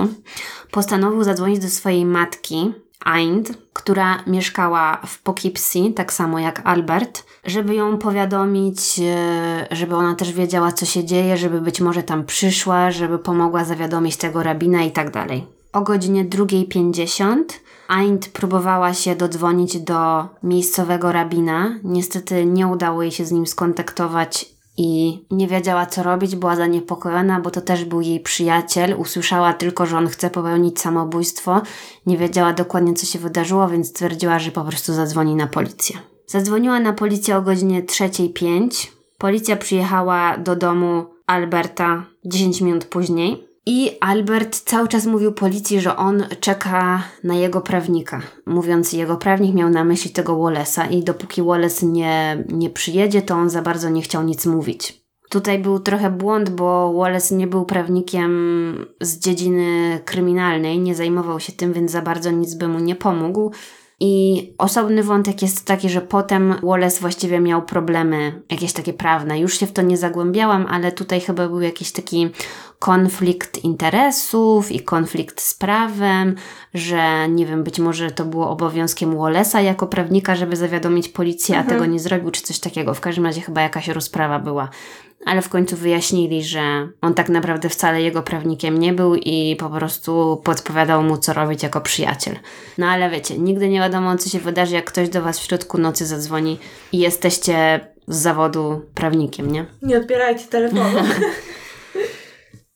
postanowił zadzwonić do swojej matki, Ain, która mieszkała w Poughkeepsie, tak samo jak Albert, żeby ją powiadomić, żeby ona też wiedziała, co się dzieje, żeby być może tam przyszła, żeby pomogła zawiadomić tego rabina i tak dalej. O godzinie druga pięćdziesiąt Aint próbowała się dodzwonić do miejscowego rabina. Niestety nie udało jej się z nim skontaktować i nie wiedziała co robić, była zaniepokojona, bo to też był jej przyjaciel. Usłyszała tylko, że on chce popełnić samobójstwo. Nie wiedziała dokładnie co się wydarzyło, więc stwierdziła, że po prostu zadzwoni na policję. Zadzwoniła na policję o godzinie trzecia pięć. Policja przyjechała do domu Alberta dziesięć minut później. I Albert cały czas mówił policji, że on czeka na jego prawnika. Mówiąc, jego prawnik miał na myśli tego Wallace'a i dopóki Wallace nie, nie przyjedzie, to on za bardzo nie chciał nic mówić. Tutaj był trochę błąd, bo Wallace nie był prawnikiem z dziedziny kryminalnej, nie zajmował się tym, więc za bardzo nic by mu nie pomógł. I osobny wątek jest taki, że potem Wallace właściwie miał problemy jakieś takie prawne. Już się w to nie zagłębiałam, ale tutaj chyba był jakiś taki konflikt interesów i konflikt z prawem, że nie wiem, być może to było obowiązkiem Wallace'a jako prawnika, żeby zawiadomić policję, a mhm. tego nie zrobił, czy coś takiego. W każdym razie chyba jakaś rozprawa była. Ale w końcu wyjaśnili, że on tak naprawdę wcale jego prawnikiem nie był i po prostu podpowiadał mu, co robić jako przyjaciel. No ale wiecie, nigdy nie wiadomo, co się wydarzy, jak ktoś do was w środku nocy zadzwoni i jesteście z zawodu prawnikiem, nie? Nie odbierajcie telefonu.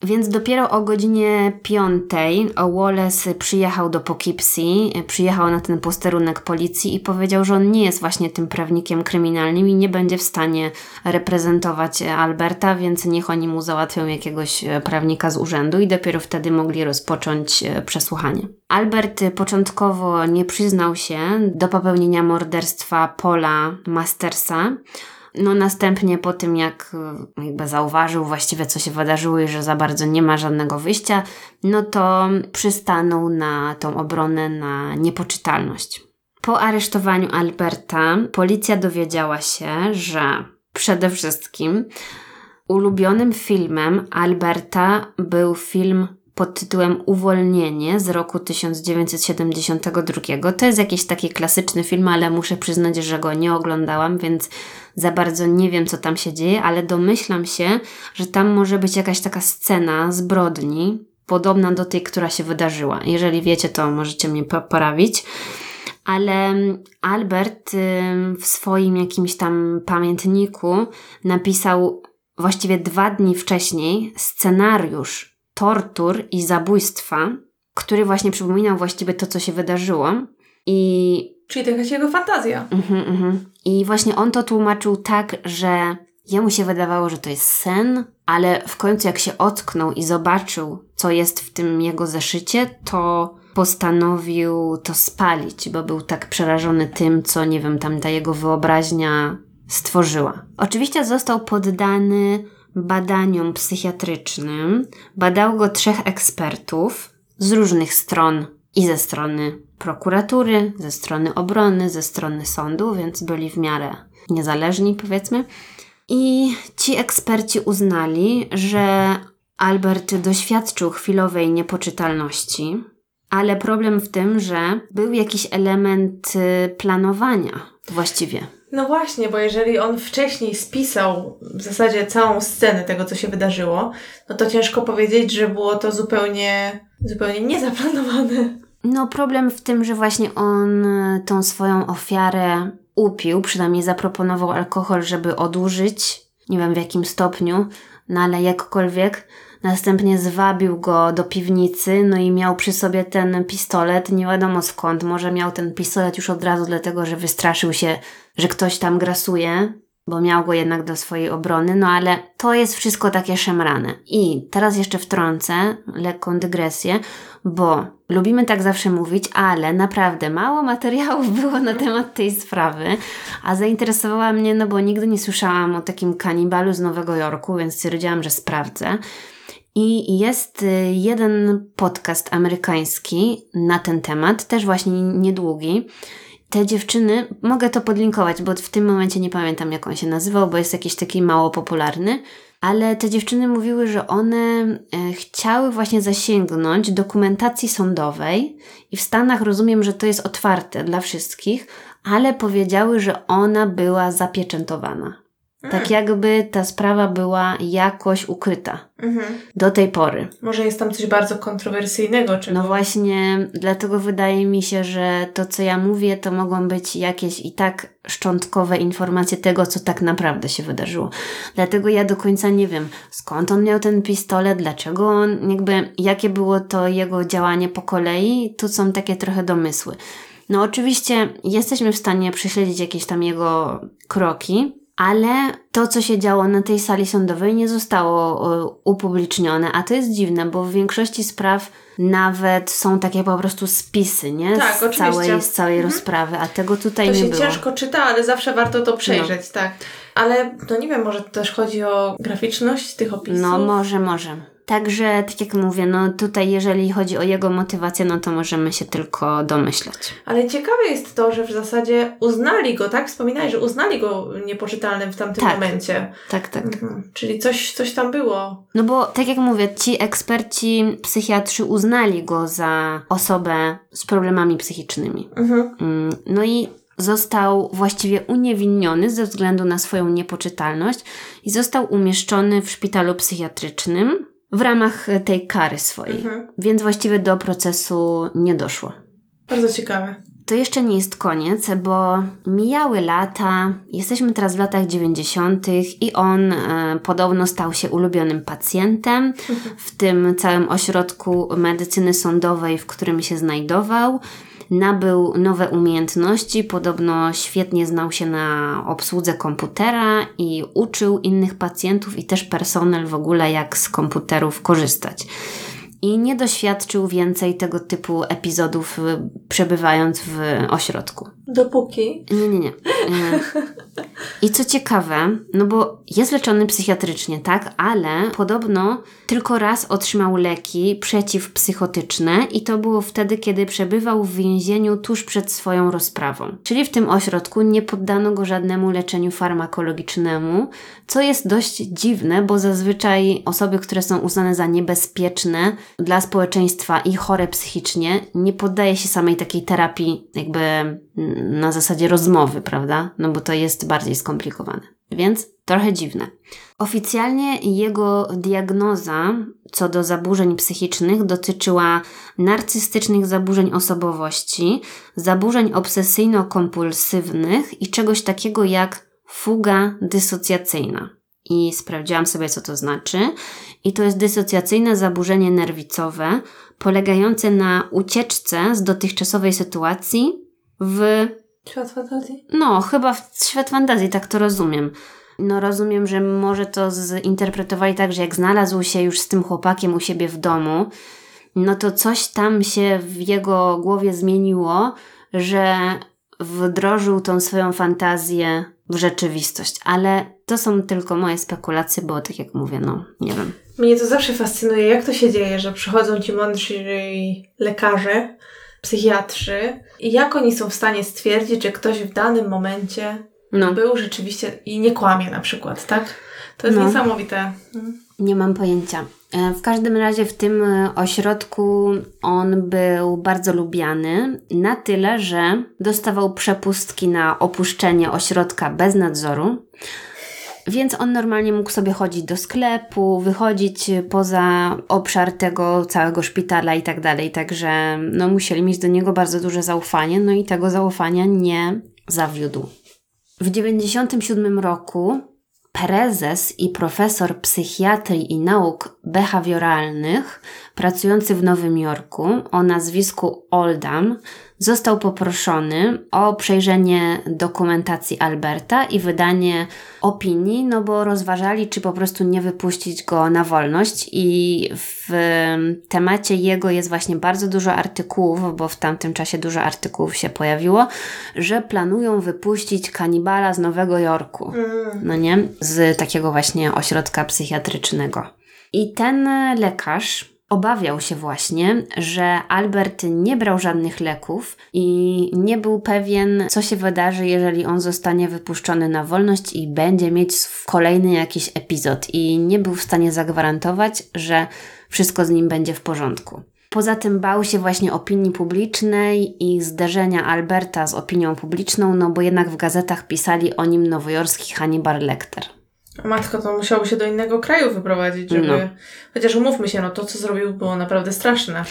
Więc dopiero o godzinie piątej Wallace przyjechał do Poughkeepsie, przyjechał na ten posterunek policji i powiedział, że on nie jest właśnie tym prawnikiem kryminalnym i nie będzie w stanie reprezentować Alberta, więc niech oni mu załatwią jakiegoś prawnika z urzędu i dopiero wtedy mogli rozpocząć przesłuchanie. Albert początkowo nie przyznał się do popełnienia morderstwa Paula Mastersa. No następnie po tym, jak jakby zauważył właściwie, co się wydarzyło i że za bardzo nie ma żadnego wyjścia, no to przystanął na tą obronę, na niepoczytalność. Po aresztowaniu Alberta policja dowiedziała się, że przede wszystkim ulubionym filmem Alberta był film pod tytułem Uwolnienie z roku tysiąc dziewięćset siedemdziesiątego drugiego. To jest jakiś taki klasyczny film, ale muszę przyznać, że go nie oglądałam, więc za bardzo nie wiem, co tam się dzieje, ale domyślam się, że tam może być jakaś taka scena zbrodni, podobna do tej, która się wydarzyła. Jeżeli wiecie, to możecie mnie poprawić. Ale Albert w swoim jakimś tam pamiętniku napisał właściwie dwa dni wcześniej scenariusz tortur i zabójstwa, który właśnie przypominał właściwie to, co się wydarzyło. I... Czyli to jakaś jego fantazja. Uh-huh, uh-huh. I właśnie on to tłumaczył tak, że jemu się wydawało, że to jest sen, ale w końcu jak się ocknął i zobaczył, co jest w tym jego zeszycie, to postanowił to spalić, bo był tak przerażony tym, co, nie wiem, tam ta jego wyobraźnia stworzyła. Oczywiście został poddany badaniom psychiatrycznym. Badał go trzech ekspertów z różnych stron i ze strony prokuratury, ze strony obrony, ze strony sądu, więc byli w miarę niezależni, powiedzmy. I ci eksperci uznali, że Albert doświadczył chwilowej niepoczytalności, ale problem w tym, że był jakiś element planowania właściwie. No właśnie, bo jeżeli on wcześniej spisał w zasadzie całą scenę tego, co się wydarzyło, no to ciężko powiedzieć, że było to zupełnie, zupełnie niezaplanowane. No problem w tym, że właśnie on tą swoją ofiarę upił, przynajmniej zaproponował alkohol, żeby odurzyć, nie wiem w jakim stopniu, no ale jakkolwiek. Następnie zwabił go do piwnicy, no i miał przy sobie ten pistolet, nie wiadomo skąd, może miał ten pistolet już od razu dlatego, że wystraszył się, że ktoś tam grasuje, bo miał go jednak do swojej obrony, no ale to jest wszystko takie szemrane. I teraz jeszcze wtrącę lekką dygresję, bo lubimy tak zawsze mówić, ale naprawdę mało materiałów było na temat tej sprawy, a zainteresowała mnie, no bo nigdy nie słyszałam o takim kanibalu z Nowego Jorku, więc stwierdziłam, że sprawdzę. I jest jeden podcast amerykański na ten temat, też właśnie niedługi. Te dziewczyny, mogę to podlinkować, bo w tym momencie nie pamiętam, jak on się nazywał, bo jest jakiś taki mało popularny, ale te dziewczyny mówiły, że one chciały właśnie zasięgnąć dokumentacji sądowej i w Stanach rozumiem, że to jest otwarte dla wszystkich, ale powiedziały, że ona była zapieczętowana. Tak jakby ta sprawa była jakoś ukryta mhm. do tej pory. Może jest tam coś bardzo kontrowersyjnego. Czy no właśnie, dlatego wydaje mi się, że to, co ja mówię, to mogą być jakieś i tak szczątkowe informacje tego, co tak naprawdę się wydarzyło. Dlatego ja do końca nie wiem, skąd on miał ten pistolet, dlaczego on, jakby jakie było to jego działanie po kolei. Tu są takie trochę domysły. No oczywiście jesteśmy w stanie prześledzić jakieś tam jego kroki, ale to, co się działo na tej sali sądowej, nie zostało upublicznione, a to jest dziwne, bo w większości spraw nawet są takie po prostu spisy, nie? Tak, z oczywiście. Całej, z całej mhm. rozprawy, a tego tutaj to nie było. To się ciężko czyta, ale zawsze warto to przejrzeć, no. Tak. Ale, no nie wiem, może też chodzi o graficzność tych opisów? No, może, może. Także, tak jak mówię, no tutaj jeżeli chodzi o jego motywację, no to możemy się tylko domyślać. Ale ciekawe jest to, że w zasadzie uznali go, tak? Wspominałeś, że uznali go niepoczytalnym w tamtym tak. momencie. Tak, tak. Mhm. Czyli coś, coś tam było. No bo, tak jak mówię, ci eksperci, psychiatrzy uznali go za osobę z problemami psychicznymi. Mhm. No i został właściwie uniewinniony ze względu na swoją niepoczytalność i został umieszczony w szpitalu psychiatrycznym w ramach tej kary swojej. Mhm. Więc właściwie do procesu nie doszło. Bardzo ciekawe. To jeszcze nie jest koniec, bo mijały lata, jesteśmy teraz w latach dziewięćdziesiątych i on e, podobno stał się ulubionym pacjentem w tym całym ośrodku medycyny sądowej, w którym się znajdował. Nabył nowe umiejętności, podobno świetnie znał się na obsłudze komputera i uczył innych pacjentów i też personel w ogóle, jak z komputerów korzystać. I nie doświadczył więcej tego typu epizodów, przebywając w ośrodku. Dopóki? Nie, nie, nie. I co ciekawe, no bo jest leczony psychiatrycznie, tak? Ale podobno tylko raz otrzymał leki przeciwpsychotyczne i to było wtedy, kiedy przebywał w więzieniu tuż przed swoją rozprawą. Czyli w tym ośrodku nie poddano go żadnemu leczeniu farmakologicznemu, co jest dość dziwne, bo zazwyczaj osoby, które są uznane za niebezpieczne dla społeczeństwa i chore psychicznie, nie poddaje się samej takiej terapii jakby na zasadzie rozmowy, prawda? No bo to jest bardziej skomplikowane. Więc trochę dziwne. Oficjalnie jego diagnoza co do zaburzeń psychicznych dotyczyła narcystycznych zaburzeń osobowości, zaburzeń obsesyjno-kompulsywnych i czegoś takiego jak fuga dysocjacyjna. I sprawdziłam sobie, co to znaczy. I to jest dysocjacyjne zaburzenie nerwicowe polegające na ucieczce z dotychczasowej sytuacji w... Świat fantazji? No, chyba w świat fantazji, tak to rozumiem. No rozumiem, że może to zinterpretowali tak, że jak znalazł się już z tym chłopakiem u siebie w domu, no to coś tam się w jego głowie zmieniło, że wdrożył tą swoją fantazję w rzeczywistość. Ale to są tylko moje spekulacje, bo tak jak mówię, no nie wiem. Mnie to zawsze fascynuje, jak to się dzieje, że przychodzą ci mądrzy lekarze, psychiatrzy i jak oni są w stanie stwierdzić, że ktoś w danym momencie no. był rzeczywiście i nie kłamie na przykład, tak? To jest no. niesamowite. Hmm. Nie mam pojęcia. W każdym razie w tym ośrodku on był bardzo lubiany na tyle, że dostawał przepustki na opuszczenie ośrodka bez nadzoru, więc on normalnie mógł sobie chodzić do sklepu, wychodzić poza obszar tego całego szpitala i tak dalej, także no musieli mieć do niego bardzo duże zaufanie, no i tego zaufania nie zawiódł. W dziewięćdziesiątym siódmym roku prezes i profesor psychiatrii i nauk behawioralnych pracujący w Nowym Jorku o nazwisku Oldham został poproszony o przejrzenie dokumentacji Alberta i wydanie opinii, no bo rozważali, czy po prostu nie wypuścić go na wolność i w temacie jego jest właśnie bardzo dużo artykułów, bo w tamtym czasie dużo artykułów się pojawiło, że planują wypuścić kanibala z Nowego Jorku, no nie? Z takiego właśnie ośrodka psychiatrycznego. I ten lekarz obawiał się właśnie, że Albert nie brał żadnych leków i nie był pewien, co się wydarzy, jeżeli on zostanie wypuszczony na wolność i będzie mieć kolejny jakiś epizod i nie był w stanie zagwarantować, że wszystko z nim będzie w porządku. Poza tym bał się właśnie opinii publicznej i zderzenia Alberta z opinią publiczną, no bo jednak w gazetach pisali o nim nowojorski Hannibal Lecter. Matko, to musiało się do innego kraju wyprowadzić, żeby... No. Chociaż umówmy się, no to, co zrobił, było naprawdę straszne.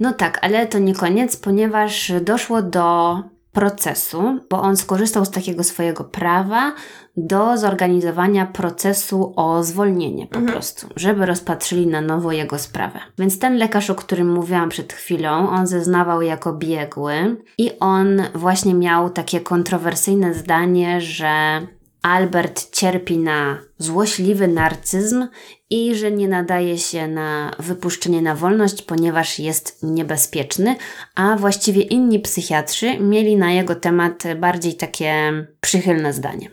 No tak, ale to nie koniec, ponieważ doszło do procesu, bo on skorzystał z takiego swojego prawa do zorganizowania procesu o zwolnienie po mhm. prostu, żeby rozpatrzyli na nowo jego sprawę. Więc ten lekarz, o którym mówiłam przed chwilą, on zeznawał jako biegły i on właśnie miał takie kontrowersyjne zdanie, że Albert cierpi na złośliwy narcyzm i że nie nadaje się na wypuszczenie na wolność, ponieważ jest niebezpieczny, a właściwie inni psychiatrzy mieli na jego temat bardziej takie przychylne zdanie.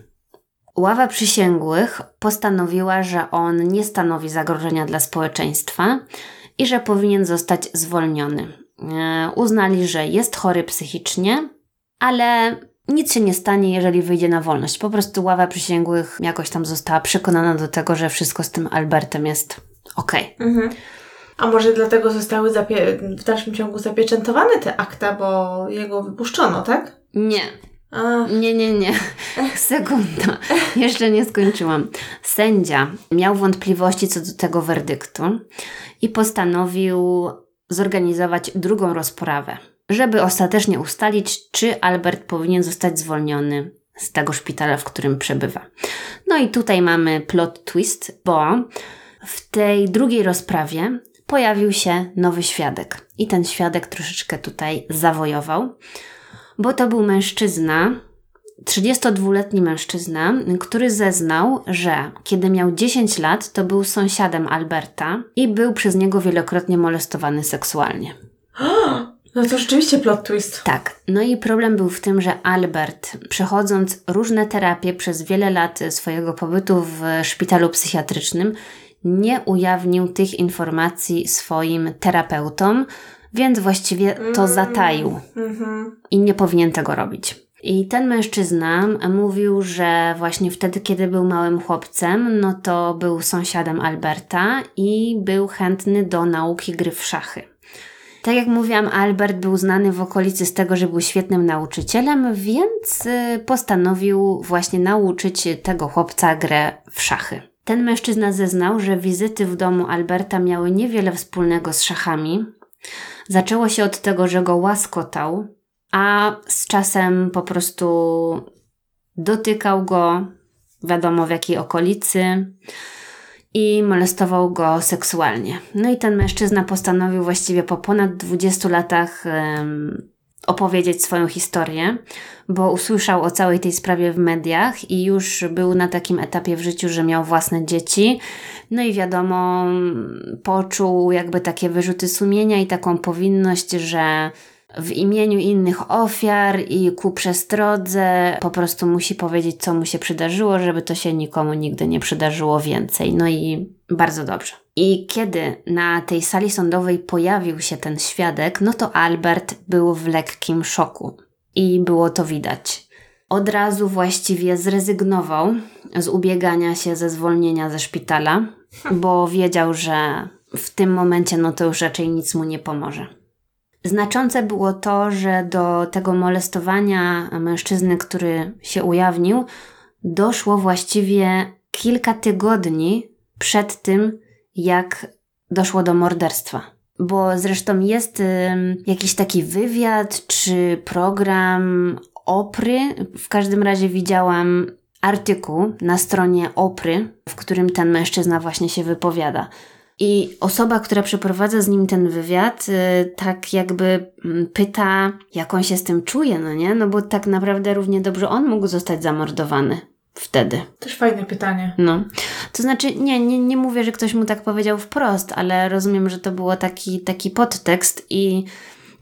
Ława przysięgłych postanowiła, że on nie stanowi zagrożenia dla społeczeństwa i że powinien zostać zwolniony. Uznali, że jest chory psychicznie, ale... nic się nie stanie, jeżeli wyjdzie na wolność. Po prostu ława przysięgłych jakoś tam została przekonana do tego, że wszystko z tym Albertem jest okej. Okay. Mhm. A może dlatego zostały zapie- w dalszym ciągu zapieczętowane te akta, bo jego wypuszczono, tak? Nie. Ach. Nie, nie, nie. Sekunda. Jeszcze nie skończyłam. Sędzia miał wątpliwości co do tego werdyktu i postanowił zorganizować drugą rozprawę. żeby ostatecznie ustalić, czy Albert powinien zostać zwolniony z tego szpitala, w którym przebywa. No i tutaj mamy plot twist, bo w tej drugiej rozprawie pojawił się nowy świadek. I ten świadek troszeczkę tutaj zawojował, bo to był mężczyzna, trzydziestodwuletni mężczyzna, który zeznał, że kiedy miał dziesięć lat, to był sąsiadem Alberta i był przez niego wielokrotnie molestowany seksualnie. No to rzeczywiście plot twist. Tak. No i problem był w tym, że Albert, przechodząc różne terapie przez wiele lat swojego pobytu w szpitalu psychiatrycznym, nie ujawnił tych informacji swoim terapeutom, więc właściwie to mm. zataił mm-hmm. i nie powinien tego robić. I ten mężczyzna mówił, że właśnie wtedy, kiedy był małym chłopcem, no to był sąsiadem Alberta i był chętny do nauki gry w szachy. Tak jak mówiłam, Albert był znany w okolicy z tego, że był świetnym nauczycielem, więc postanowił właśnie nauczyć tego chłopca grę w szachy. Ten mężczyzna zeznał, że wizyty w domu Alberta miały niewiele wspólnego z szachami. Zaczęło się od tego, że go łaskotał, a z czasem po prostu dotykał go, wiadomo w jakiej okolicy, i molestował go seksualnie. No i ten mężczyzna postanowił właściwie po ponad dwudziestu latach um, opowiedzieć swoją historię, bo usłyszał o całej tej sprawie w mediach i już był na takim etapie w życiu, że miał własne dzieci. No i wiadomo, poczuł jakby takie wyrzuty sumienia i taką powinność, że w imieniu innych ofiar i ku przestrodze po prostu musi powiedzieć, co mu się przydarzyło, żeby to się nikomu nigdy nie przydarzyło więcej. No i bardzo dobrze. I kiedy na tej sali sądowej pojawił się ten świadek, no to Albert był w lekkim szoku i było to widać. Od razu właściwie zrezygnował z ubiegania się ze zwolnienia ze szpitala, bo wiedział, że w tym momencie no to już raczej nic mu nie pomoże. Znaczące było to, że do tego molestowania mężczyzny, który się ujawnił, doszło właściwie kilka tygodni przed tym, jak doszło do morderstwa. Bo zresztą jest jakiś taki wywiad czy program Opry. W każdym razie widziałam artykuł na stronie Opry, w którym ten mężczyzna właśnie się wypowiada. I osoba, która przeprowadza z nim ten wywiad, tak jakby pyta, jak on się z tym czuje, no nie? No bo tak naprawdę równie dobrze on mógł zostać zamordowany wtedy. Też fajne pytanie. No. To znaczy, nie, nie, nie mówię, że ktoś mu tak powiedział wprost, ale rozumiem, że to było taki, taki podtekst i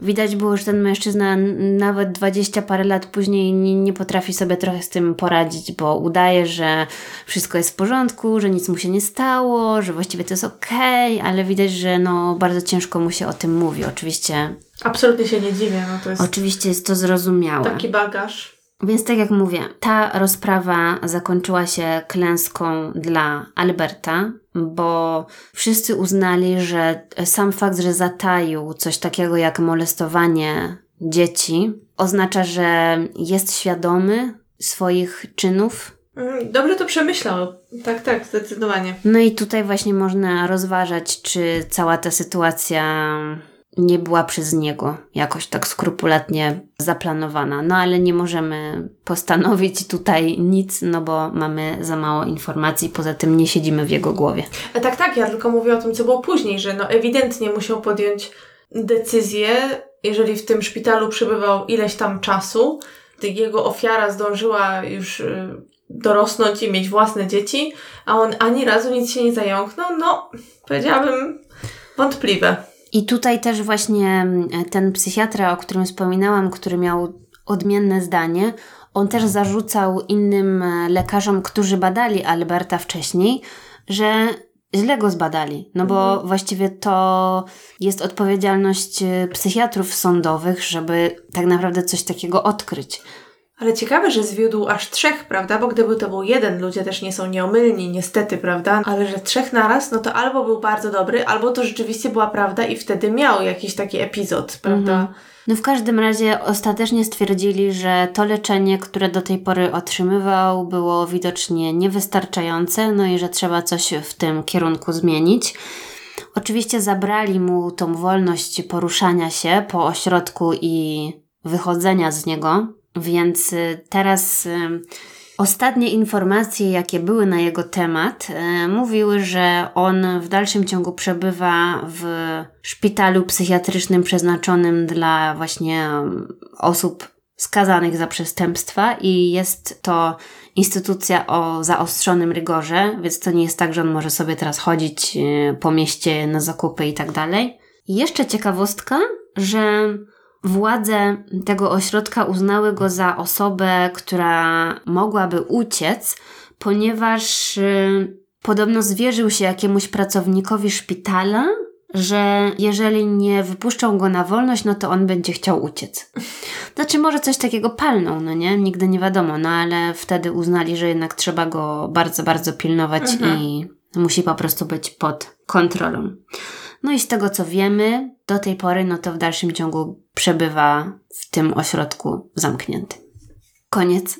widać było, że ten mężczyzna nawet dwadzieścia parę lat później nie, nie potrafi sobie trochę z tym poradzić, bo udaje, że wszystko jest w porządku, że nic mu się nie stało, że właściwie to jest okej, ale widać, że no bardzo ciężko mu się o tym mówi. Oczywiście... Absolutnie się nie dziwię. No to jest oczywiście jest to zrozumiałe. Taki bagaż. Więc tak jak mówię, ta rozprawa zakończyła się klęską dla Alberta, bo wszyscy uznali, że sam fakt, że zataił coś takiego jak molestowanie dzieci, oznacza, że jest świadomy swoich czynów. Dobrze to przemyślał. Tak, tak, zdecydowanie. No i tutaj właśnie można rozważać, czy cała ta sytuacja nie była przez niego jakoś tak skrupulatnie zaplanowana. No ale nie możemy postanowić tutaj nic, no bo mamy za mało informacji, poza tym nie siedzimy w jego głowie. A tak, tak, ja tylko mówię o tym, co było później, że no ewidentnie musiał podjąć decyzję, jeżeli w tym szpitalu przebywał ileś tam czasu, gdy jego ofiara zdążyła już dorosnąć i mieć własne dzieci, a on ani razu nic się nie zająknął, no powiedziałabym wątpliwe. I tutaj też właśnie ten psychiatra, o którym wspominałam, który miał odmienne zdanie, on też zarzucał innym lekarzom, którzy badali Alberta wcześniej, że źle go zbadali. No bo mhm. właściwie to jest odpowiedzialność psychiatrów sądowych, żeby tak naprawdę coś takiego odkryć. Ale ciekawe, że zwiódł aż trzech, prawda? Bo gdyby to był jeden, ludzie też nie są nieomylni, niestety, prawda? Ale że trzech naraz, no to albo był bardzo dobry, albo to rzeczywiście była prawda i wtedy miał jakiś taki epizod, prawda? Mhm. No w każdym razie ostatecznie stwierdzili, że to leczenie, które do tej pory otrzymywał, było widocznie niewystarczające, no i że trzeba coś w tym kierunku zmienić. Oczywiście zabrali mu tą wolność poruszania się po ośrodku i wychodzenia z niego, więc teraz ostatnie informacje, jakie były na jego temat, mówiły, że on w dalszym ciągu przebywa w szpitalu psychiatrycznym przeznaczonym dla właśnie osób skazanych za przestępstwa i jest to instytucja o zaostrzonym rygorze, więc to nie jest tak, że on może sobie teraz chodzić po mieście na zakupy i tak dalej. I jeszcze ciekawostka, że władze tego ośrodka uznały go za osobę, która mogłaby uciec, ponieważ yy, podobno zwierzył się jakiemuś pracownikowi szpitala, że jeżeli nie wypuszczą go na wolność, no to on będzie chciał uciec. Znaczy może coś takiego palną, no nie? Nigdy nie wiadomo, no ale wtedy uznali, że jednak trzeba go bardzo, bardzo pilnować mhm. i musi po prostu być pod kontrolą. No i z tego, co wiemy, do tej pory, no to w dalszym ciągu przebywa w tym ośrodku zamknięty. Koniec.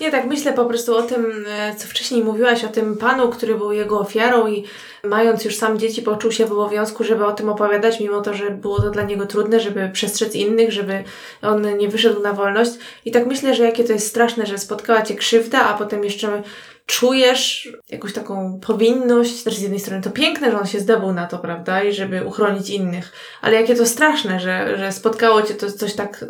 Ja tak myślę po prostu o tym, co wcześniej mówiłaś, o tym panu, który był jego ofiarą i mając już sam dzieci, poczuł się w obowiązku, żeby o tym opowiadać, mimo to, że było to dla niego trudne, żeby przestrzec innych, żeby on nie wyszedł na wolność. I tak myślę, że jakie to jest straszne, że spotkała cię krzywda, a potem jeszcze czujesz jakąś taką powinność, też z jednej strony to piękne, że on się zdobył na to, prawda, i żeby uchronić innych, ale jakie to straszne, że, że spotkało cię to coś tak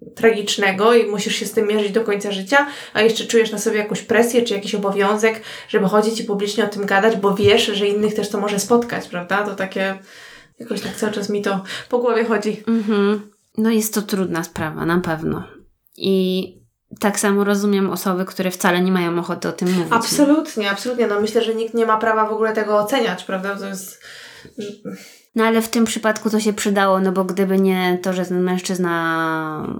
yy, tragicznego i musisz się z tym mierzyć do końca życia, a jeszcze czujesz na sobie jakąś presję czy jakiś obowiązek, żeby chodzić i publicznie o tym gadać, bo wiesz, że innych też to może spotkać, prawda, to takie jakoś tak cały czas mi to po głowie chodzi. Mm-hmm. No jest to trudna sprawa, na pewno. I tak samo rozumiem osoby, które wcale nie mają ochoty o tym mówić. Absolutnie, nie? absolutnie. No myślę, że nikt nie ma prawa w ogóle tego oceniać, prawda? To jest... No ale w tym przypadku to się przydało, no bo gdyby nie to, że ten mężczyzna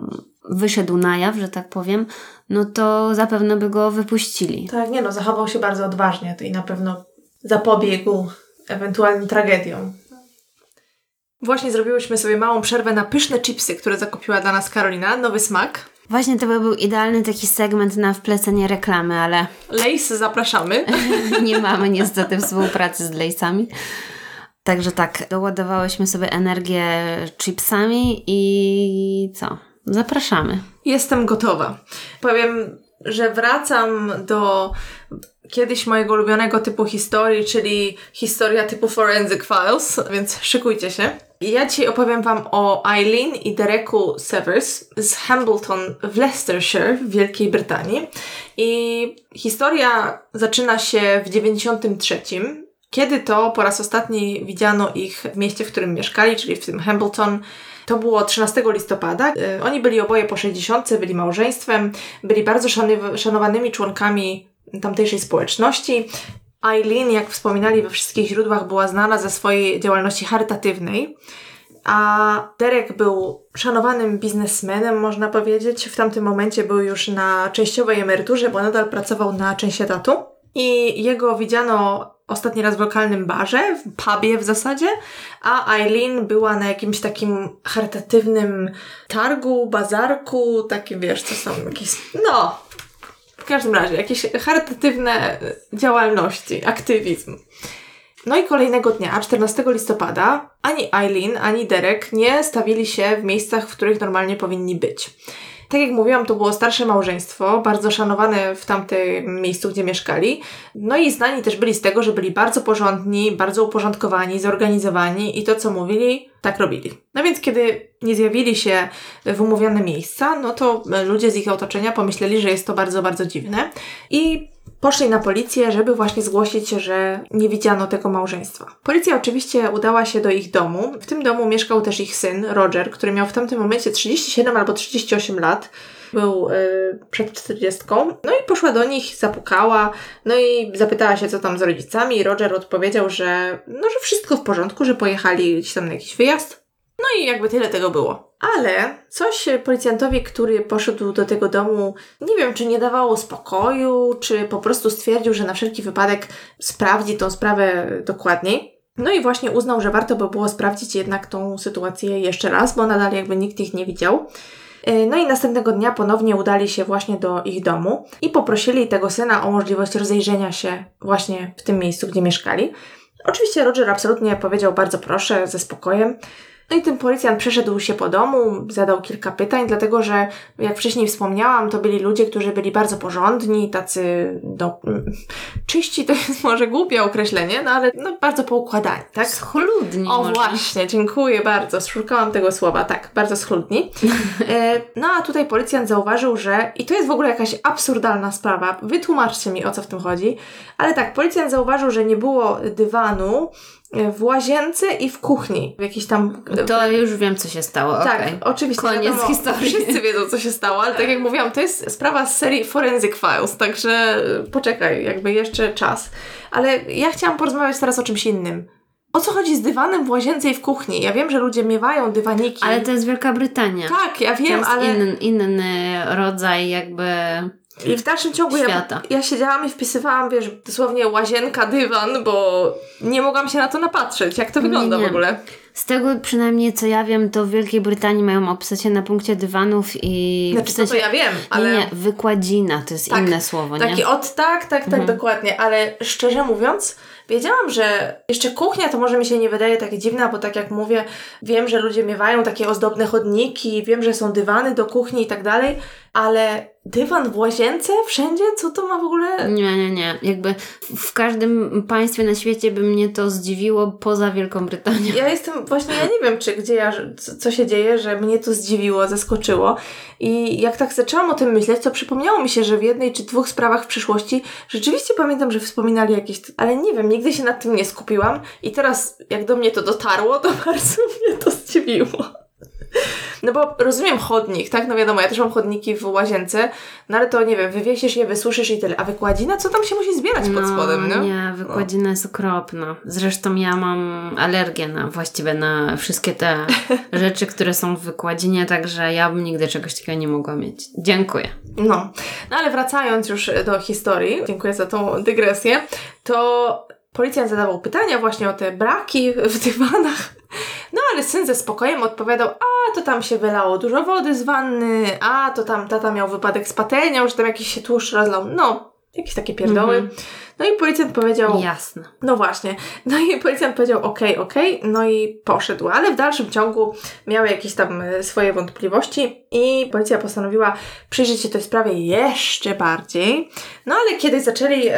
wyszedł na jaw, że tak powiem, no to zapewne by go wypuścili. Tak, nie no, zachował się bardzo odważnie i na pewno zapobiegł ewentualnym tragediom. Właśnie zrobiłyśmy sobie małą przerwę na pyszne chipsy, które zakupiła dla nas Karolina. Nowy smak. Właśnie to by był idealny taki segment na wplecenie reklamy, ale... Lace zapraszamy. Nie mamy niestety współpracy z Lace'ami. Także tak, doładowałyśmy sobie energię chipsami i co? Zapraszamy. Jestem gotowa. Powiem, że wracam do kiedyś mojego ulubionego typu historii, czyli historia typu Forensic Files, więc szykujcie się. Ja dzisiaj opowiem wam o Eileen i Dereku Severs z Hambleton w Leicestershire w Wielkiej Brytanii. I historia zaczyna się w dziewięćdziesiątym trzecim, kiedy to po raz ostatni widziano ich w mieście, w którym mieszkali, czyli w tym Hambleton. To było trzynastego listopada. Yy, oni byli oboje po sześćdziesiątce, byli małżeństwem, byli bardzo szany- szanowanymi członkami tamtejszej społeczności. Eileen, jak wspominali we wszystkich źródłach, była znana ze swojej działalności charytatywnej, a Derek był szanowanym biznesmenem, można powiedzieć. W tamtym momencie był już na częściowej emeryturze, bo nadal pracował na części etatu. I jego widziano ostatni raz w lokalnym barze, w pubie w zasadzie, a Eileen była na jakimś takim charytatywnym targu, bazarku, takie wiesz, co są jakieś... No... W każdym razie, jakieś charytatywne działalności, aktywizm. No i kolejnego dnia, czternastego listopada, ani Eileen, ani Derek nie stawili się w miejscach, w których normalnie powinni być. Tak jak mówiłam, to było starsze małżeństwo, bardzo szanowane w tamtym miejscu, gdzie mieszkali. No i znani też byli z tego, że byli bardzo porządni, bardzo uporządkowani, zorganizowani i to, co mówili, tak robili. No więc kiedy nie zjawili się w umówione miejsca, no to ludzie z ich otoczenia pomyśleli, że jest to bardzo, bardzo dziwne i poszli na policję, żeby właśnie zgłosić, że nie widziano tego małżeństwa. Policja oczywiście udała się do ich domu. W tym domu mieszkał też ich syn, Roger, który miał w tamtym momencie trzydzieści siedem albo trzydzieści osiem lat. Był yy, przed czterdziestką. No i poszła do nich, zapukała, no i zapytała się, co tam z rodzicami. Roger odpowiedział, że no, że wszystko w porządku, że pojechali gdzieś tam na jakiś wyjazd. No i jakby tyle tego było. Ale coś policjantowi, który poszedł do tego domu, nie wiem, czy nie dawało spokoju, czy po prostu stwierdził, że na wszelki wypadek sprawdzi tą sprawę dokładniej. No i właśnie uznał, że warto by było sprawdzić jednak tą sytuację jeszcze raz, bo nadal jakby nikt ich nie widział. No i następnego dnia ponownie udali się właśnie do ich domu i poprosili tego syna o możliwość rozejrzenia się właśnie w tym miejscu, gdzie mieszkali. Oczywiście Roger absolutnie powiedział bardzo proszę, ze spokojem. No i ten policjant przeszedł się po domu, zadał kilka pytań, dlatego że, jak wcześniej wspomniałam, to byli ludzie, którzy byli bardzo porządni, tacy do... czyści to jest może głupie określenie, no ale no, bardzo poukładani, tak? Schludni. O, może. Właśnie, dziękuję bardzo, szukałam tego słowa, tak, bardzo schludni. No a tutaj policjant zauważył, że, i to jest w ogóle jakaś absurdalna sprawa, wytłumaczcie mi, o co w tym chodzi, ale tak, policjant zauważył, że nie było dywanu w łazience i w kuchni. W jakiś tam... To już wiem, co się stało. Tak, okay. Oczywiście. Koniec wiadomo, historii. Wszyscy wiedzą, co się stało, ale tak jak mówiłam, to jest sprawa z serii Forensic Files, także poczekaj, jakby jeszcze czas. Ale ja chciałam porozmawiać teraz o czymś innym. O co chodzi z dywanem w łazience i w kuchni? Ja wiem, że ludzie miewają dywaniki. Ale to jest Wielka Brytania. Tak, ja wiem, ale... To jest ale... inny, inny rodzaj jakby... I w dalszym ciągu ja, ja siedziałam i wpisywałam, wiesz, dosłownie łazienka, dywan, bo nie mogłam się na to napatrzeć, jak to wygląda nie, nie. w ogóle. Z tego przynajmniej, co ja wiem, to w Wielkiej Brytanii mają obsesję na punkcie dywanów i... Znaczy, w sensie... to ja wiem, ale... Nie, nie, wykładzina, to jest tak, inne słowo, nie? Taki od tak, tak, tak, mhm. dokładnie, ale szczerze mówiąc, wiedziałam, że jeszcze kuchnia to może mi się nie wydaje tak dziwna, bo tak jak mówię, wiem, że ludzie miewają takie ozdobne chodniki, wiem, że są dywany do kuchni i tak dalej, ale dywan w łazience? Wszędzie? Co to ma w ogóle? Nie, nie, nie. Jakby w każdym państwie na świecie by mnie to zdziwiło poza Wielką Brytanią. Ja jestem, właśnie ja nie wiem, czy gdzie ja, co się dzieje, że mnie to zdziwiło, zaskoczyło. I jak tak zaczęłam o tym myśleć, to przypomniało mi się, że w jednej czy dwóch sprawach w przyszłości rzeczywiście pamiętam, że wspominali jakieś, ale nie wiem, nigdy się nad tym nie skupiłam i teraz jak do mnie to dotarło, to bardzo mnie to zdziwiło. No bo rozumiem chodnik, tak? No wiadomo, ja też mam chodniki w łazience, no ale to nie wiem, wywiesisz je, wysuszysz i tyle. A wykładzina? Co tam się musi zbierać no, pod spodem, no? Nie, wykładzina no. jest okropna. Zresztą ja mam alergię na właściwie na wszystkie te rzeczy, które są w wykładzinie, także ja bym nigdy czegoś takiego nie mogła mieć. Dziękuję. No, no ale wracając już do historii, dziękuję za tą dygresję, to policjant zadawał pytania właśnie o te braki w dywanach. No ale syn ze spokojem odpowiadał, a to tam się wylało dużo wody z wanny, a to tam tata miał wypadek z patelnią, że tam jakiś się tłuszcz rozlał. No, jakieś takie pierdoły. Mm-hmm. No i policjant powiedział... Jasne. No właśnie. No i policjant powiedział okej, okay, okej, okay, no i poszedł. Ale w dalszym ciągu miał jakieś tam swoje wątpliwości i policja postanowiła przyjrzeć się tej sprawie jeszcze bardziej. No ale kiedy zaczęli e,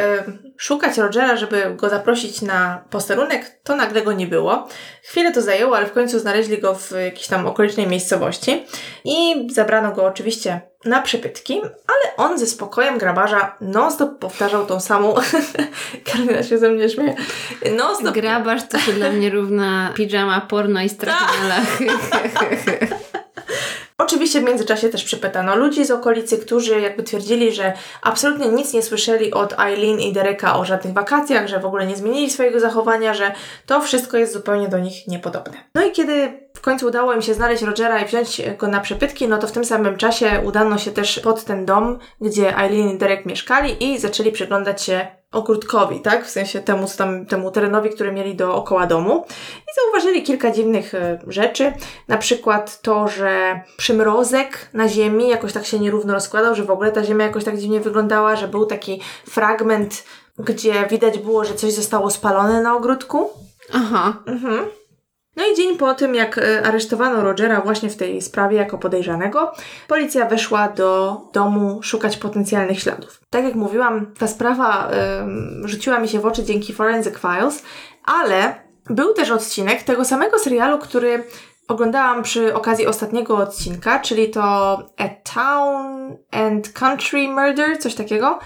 szukać Rogera, żeby go zaprosić na posterunek, to nagle go nie było. Chwilę to zajęło, ale w końcu znaleźli go w jakiejś tam okolicznej miejscowości i zabrano go oczywiście na przepytki, ale on ze spokojem grabarza non-stop powtarzał tą samą... Karolina się ze mnie śmieje. Non-stop... Grabarz to się dla mnie równa pijama, porno i strachnela. Oczywiście w międzyczasie też przepytano ludzi z okolicy, którzy jakby twierdzili, że absolutnie nic nie słyszeli od Eileen i Dereka o żadnych wakacjach, że w ogóle nie zmienili swojego zachowania, że to wszystko jest zupełnie do nich niepodobne. No i kiedy w końcu udało im się znaleźć Rogera i wziąć go na przepytki, no to w tym samym czasie udano się też pod ten dom, gdzie Eileen i Derek mieszkali i zaczęli przyglądać się ogródkowi, tak? W sensie temu, tam, temu terenowi, który mieli dookoła domu. I zauważyli kilka dziwnych y, rzeczy. Na przykład to, że przymrozek na ziemi jakoś tak się nierówno rozkładał, że w ogóle ta ziemia jakoś tak dziwnie wyglądała, że był taki fragment, gdzie widać było, że coś zostało spalone na ogródku. Aha. Mhm. No i dzień po tym, jak aresztowano Rogera właśnie w tej sprawie jako podejrzanego, policja weszła do domu szukać potencjalnych śladów. Tak jak mówiłam, ta sprawa ym, rzuciła mi się w oczy dzięki Forensic Files, ale był też odcinek tego samego serialu, który oglądałam przy okazji ostatniego odcinka, czyli to A Town and Country Murder, coś takiego.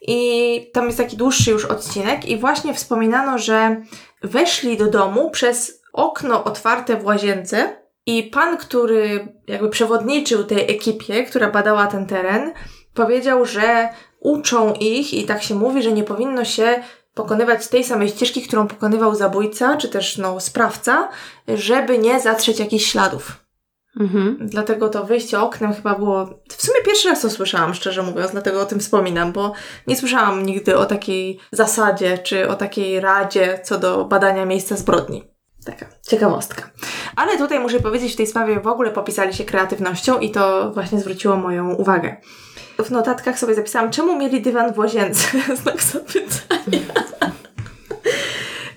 I tam jest taki dłuższy już odcinek i właśnie wspominano, że weszli do domu przez okno otwarte w łazience i pan, który jakby przewodniczył tej ekipie, która badała ten teren, powiedział, że uczą ich i tak się mówi, że nie powinno się pokonywać tej samej ścieżki, którą pokonywał zabójca, czy też no sprawca, żeby nie zatrzeć jakichś śladów. Mhm. Dlatego to wyjście oknem chyba było... W sumie pierwszy raz to słyszałam, szczerze mówiąc, dlatego o tym wspominam, bo nie słyszałam nigdy o takiej zasadzie, czy o takiej radzie co do badania miejsca zbrodni. Taka ciekawostka. Ale tutaj muszę powiedzieć, w tej sprawie w ogóle popisali się kreatywnością i to właśnie zwróciło moją uwagę. W notatkach sobie zapisałam, czemu mieli dywan w łazience? Znak zapytania.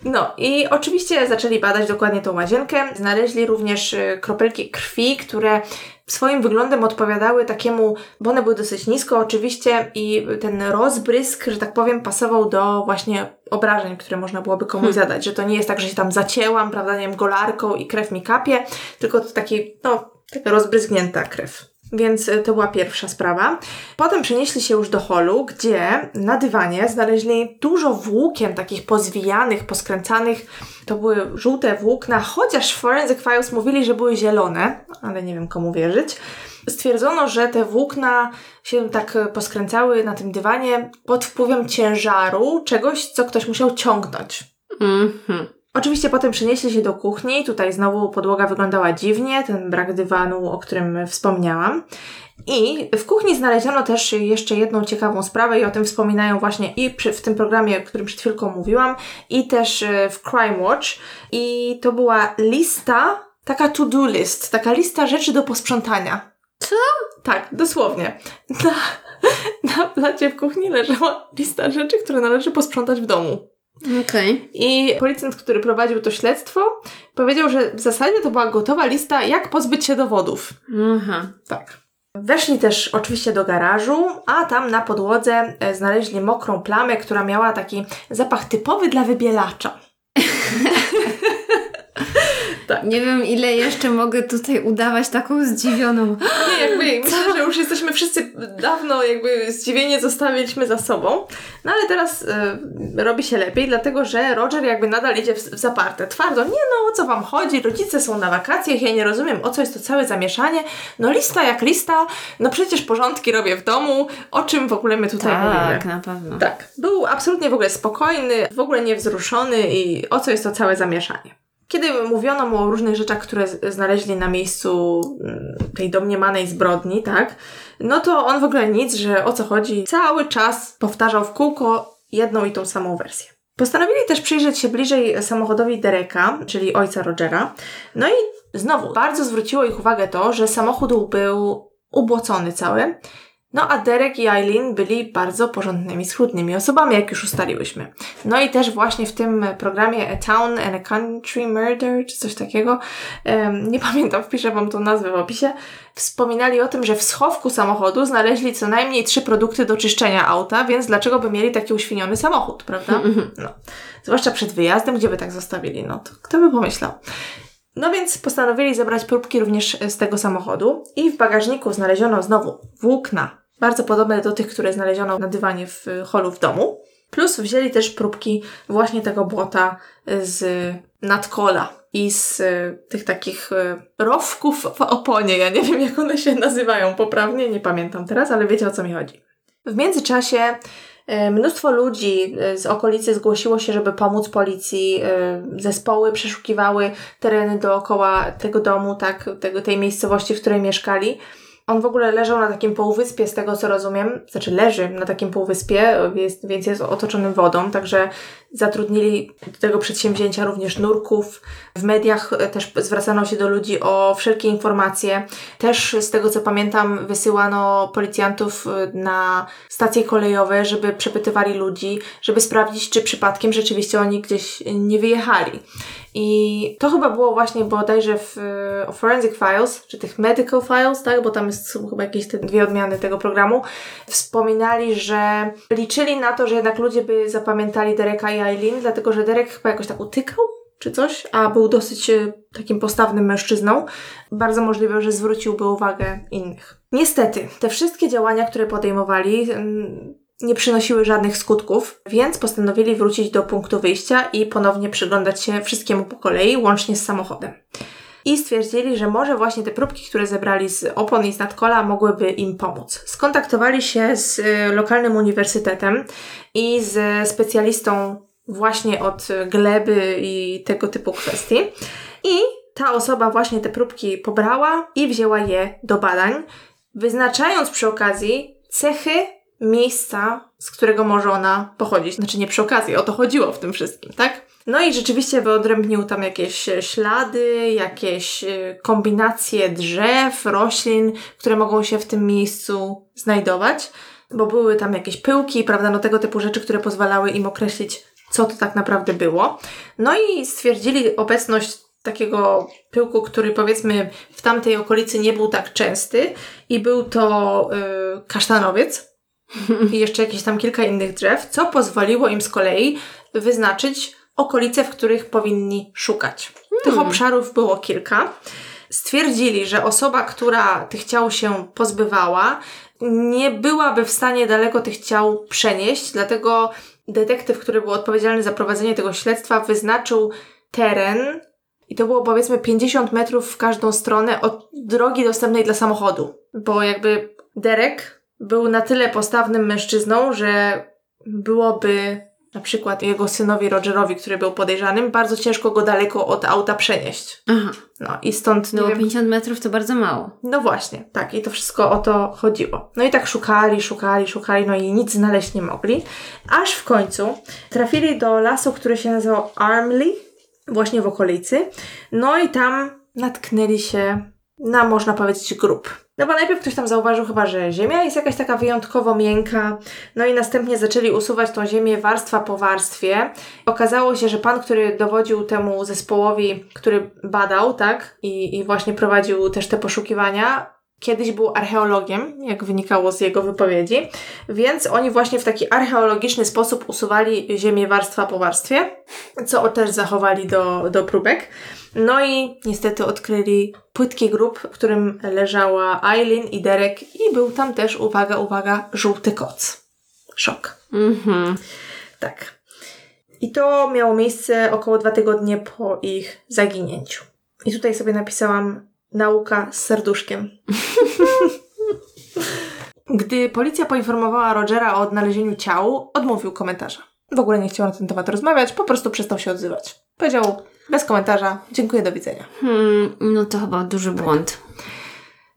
No i oczywiście zaczęli badać dokładnie tą łazienkę. Znaleźli również kropelki krwi, które swoim wyglądem odpowiadały takiemu, bo one były dosyć nisko oczywiście i ten rozbrysk, że tak powiem, pasował do właśnie obrażeń, które można byłoby komuś hmm. zadać, że to nie jest tak, że się tam zacięłam, prawda, nie wiem, golarką i krew mi kapie, tylko to taki, no, rozbryzgnięta krew. Więc to była pierwsza sprawa. Potem przenieśli się już do holu, gdzie na dywanie znaleźli dużo włókien takich pozwijanych, poskręcanych. To były żółte włókna, chociaż Forensic Files mówili, że były zielone, ale nie wiem komu wierzyć. Stwierdzono, że te włókna się tak poskręcały na tym dywanie pod wpływem ciężaru czegoś, co ktoś musiał ciągnąć. Mhm. Oczywiście potem przenieśli się do kuchni, tutaj znowu podłoga wyglądała dziwnie, ten brak dywanu, o którym wspomniałam. I w kuchni znaleziono też jeszcze jedną ciekawą sprawę i o tym wspominają właśnie i przy, w tym programie, o którym przed chwilką mówiłam, i też w Crime Watch. I to była lista, taka to-do list, taka lista rzeczy do posprzątania. Co? Tak, dosłownie. Na, na placie w kuchni leżała lista rzeczy, które należy posprzątać w domu. Okay. I policjant, który prowadził to śledztwo, powiedział, że w zasadzie to była gotowa lista, jak pozbyć się dowodów. Aha. Tak. Weszli też oczywiście do garażu, a tam na podłodze znaleźli mokrą plamę, która miała taki zapach typowy dla wybielacza. Tak. Nie wiem, ile jeszcze mogę tutaj udawać taką zdziwioną. Nie, jakby myślę, że już jesteśmy wszyscy dawno, jakby zdziwienie zostawiliśmy za sobą. No ale teraz y, robi się lepiej, dlatego że Roger jakby nadal idzie w, w zaparte. Twardo, nie no, o co wam chodzi? Rodzice są na wakacjach, ja nie rozumiem, o co jest to całe zamieszanie. No lista jak lista, no przecież porządki robię w domu. O czym w ogóle my tutaj tak, mówimy? Tak, na pewno. Tak. Był absolutnie w ogóle spokojny, w ogóle niewzruszony i o co jest to całe zamieszanie. Kiedy mówiono mu o różnych rzeczach, które znaleźli na miejscu tej domniemanej zbrodni, tak, no to on w ogóle nic, że o co chodzi, cały czas powtarzał w kółko jedną i tą samą wersję. Postanowili też przyjrzeć się bliżej samochodowi Dereka, czyli ojca Rogera. No i znowu bardzo zwróciło ich uwagę to, że samochód był ubłocony cały. No a Derek i Eileen byli bardzo porządnymi, schludnymi osobami, jak już ustaliłyśmy. No i też właśnie w tym programie A Town and a Country Murder, czy coś takiego, um, nie pamiętam, wpiszę wam tą nazwę w opisie, wspominali o tym, że w schowku samochodu znaleźli co najmniej trzy produkty do czyszczenia auta, więc dlaczego by mieli taki uświniony samochód, prawda? No. Zwłaszcza przed wyjazdem, gdzie by tak zostawili, no to kto by pomyślał? No więc postanowili zebrać próbki również z tego samochodu i w bagażniku znaleziono znowu włókna, bardzo podobne do tych, które znaleziono na dywanie w holu w domu. Plus wzięli też próbki właśnie tego błota z nadkola i z tych takich rowków w oponie. Ja nie wiem, jak one się nazywają poprawnie, nie pamiętam teraz, ale wiecie, o co mi chodzi. W międzyczasie mnóstwo ludzi z okolicy zgłosiło się, żeby pomóc policji. Zespoły przeszukiwały tereny dookoła tego domu, tak, tego, tej miejscowości, w której mieszkali. On w ogóle leżał na takim półwyspie, z tego co rozumiem, znaczy leży na takim półwyspie, jest, więc jest otoczony wodą, także zatrudnili do tego przedsięwzięcia również nurków. W mediach też zwracano się do ludzi o wszelkie informacje. Też z tego co pamiętam wysyłano policjantów na stacje kolejowe, żeby przepytywali ludzi, żeby sprawdzić, czy przypadkiem rzeczywiście oni gdzieś nie wyjechali. I to chyba było właśnie bodajże w o Forensic Files, czy tych Medical Files, tak, bo tam są chyba jakieś te dwie odmiany tego programu, wspominali, że liczyli na to, że jednak ludzie by zapamiętali Dereka i Eileen, dlatego że Derek chyba jakoś tak utykał, czy coś, a był dosyć takim postawnym mężczyzną. Bardzo możliwe, że zwróciłby uwagę innych. Niestety, te wszystkie działania, które podejmowali, nie przynosiły żadnych skutków, więc postanowili wrócić do punktu wyjścia i ponownie przyglądać się wszystkiemu po kolei, łącznie z samochodem. I stwierdzili, że może właśnie te próbki, które zebrali z opon i z nadkola, mogłyby im pomóc. Skontaktowali się z lokalnym uniwersytetem i z specjalistą właśnie od gleby i tego typu kwestii. I ta osoba właśnie te próbki pobrała i wzięła je do badań, wyznaczając przy okazji cechy miejsca, z którego może ona pochodzić. Znaczy nie przy okazji, o to chodziło w tym wszystkim, tak? No i rzeczywiście wyodrębnił tam jakieś ślady, jakieś kombinacje drzew, roślin, które mogą się w tym miejscu znajdować, bo były tam jakieś pyłki, prawda, no tego typu rzeczy, które pozwalały im określić, co to tak naprawdę było. No i stwierdzili obecność takiego pyłku, który powiedzmy w tamtej okolicy nie był tak częsty i był to yy, kasztanowiec i jeszcze jakieś tam kilka innych drzew, co pozwoliło im z kolei wyznaczyć okolice, w których powinni szukać. Tych hmm. obszarów było kilka. Stwierdzili, że osoba, która tych ciał się pozbywała, nie byłaby w stanie daleko tych ciał przenieść, dlatego detektyw, który był odpowiedzialny za prowadzenie tego śledztwa, wyznaczył teren i to było powiedzmy pięćdziesiąt metrów w każdą stronę od drogi dostępnej dla samochodu, bo jakby Derek był na tyle postawnym mężczyzną, że byłoby na przykład jego synowi Rogerowi, który był podejrzanym, bardzo ciężko go daleko od auta przenieść. Aha. No i stąd... No wiem, pięćdziesiąt metrów to bardzo mało. No właśnie, tak. I to wszystko o to chodziło. No i tak szukali, szukali, szukali, no i nic znaleźć nie mogli. Aż w końcu trafili do lasu, który się nazywał Armley, właśnie w okolicy. No i tam natknęli się na, można powiedzieć, grób. No bo najpierw ktoś tam zauważył chyba, że ziemia jest jakaś taka wyjątkowo miękka, no i następnie zaczęli usuwać tą ziemię warstwa po warstwie. Okazało się, że pan, który dowodził temu zespołowi, który badał, tak, i, i właśnie prowadził też te poszukiwania, kiedyś był archeologiem, jak wynikało z jego wypowiedzi, więc oni właśnie w taki archeologiczny sposób usuwali ziemię warstwa po warstwie, co też zachowali do, do próbek. No i niestety odkryli płytki grób, w którym leżała Eileen i Derek i był tam też, uwaga, uwaga, żółty koc. Szok. Mhm. Tak. I to miało miejsce około dwa tygodnie po ich zaginięciu. I tutaj sobie napisałam nauka z serduszkiem. Gdy policja poinformowała Rogera o odnalezieniu ciał, odmówił komentarza. W ogóle nie chciał na ten temat rozmawiać, po prostu przestał się odzywać. Powiedział bez komentarza, dziękuję, do widzenia. Hmm, no to chyba duży błąd.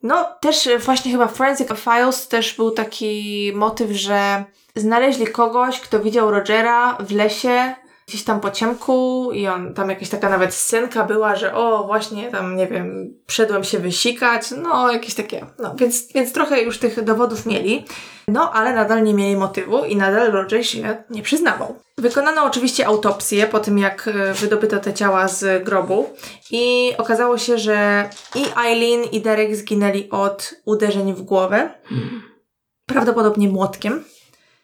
No też właśnie chyba Forensic Files też był taki motyw, że znaleźli kogoś, kto widział Rogera w lesie, gdzieś tam po ciemku i on tam jakaś taka nawet scenka była, że o właśnie tam, nie wiem, szedłem się wysikać, no jakieś takie, no więc, więc trochę już tych dowodów mieli, no ale nadal nie mieli motywu i nadal Roger się nie przyznawał. Wykonano oczywiście autopsję po tym, jak wydobyto te ciała z grobu i okazało się, że i Eileen i Derek zginęli od uderzeń w głowę, hmm. prawdopodobnie młotkiem,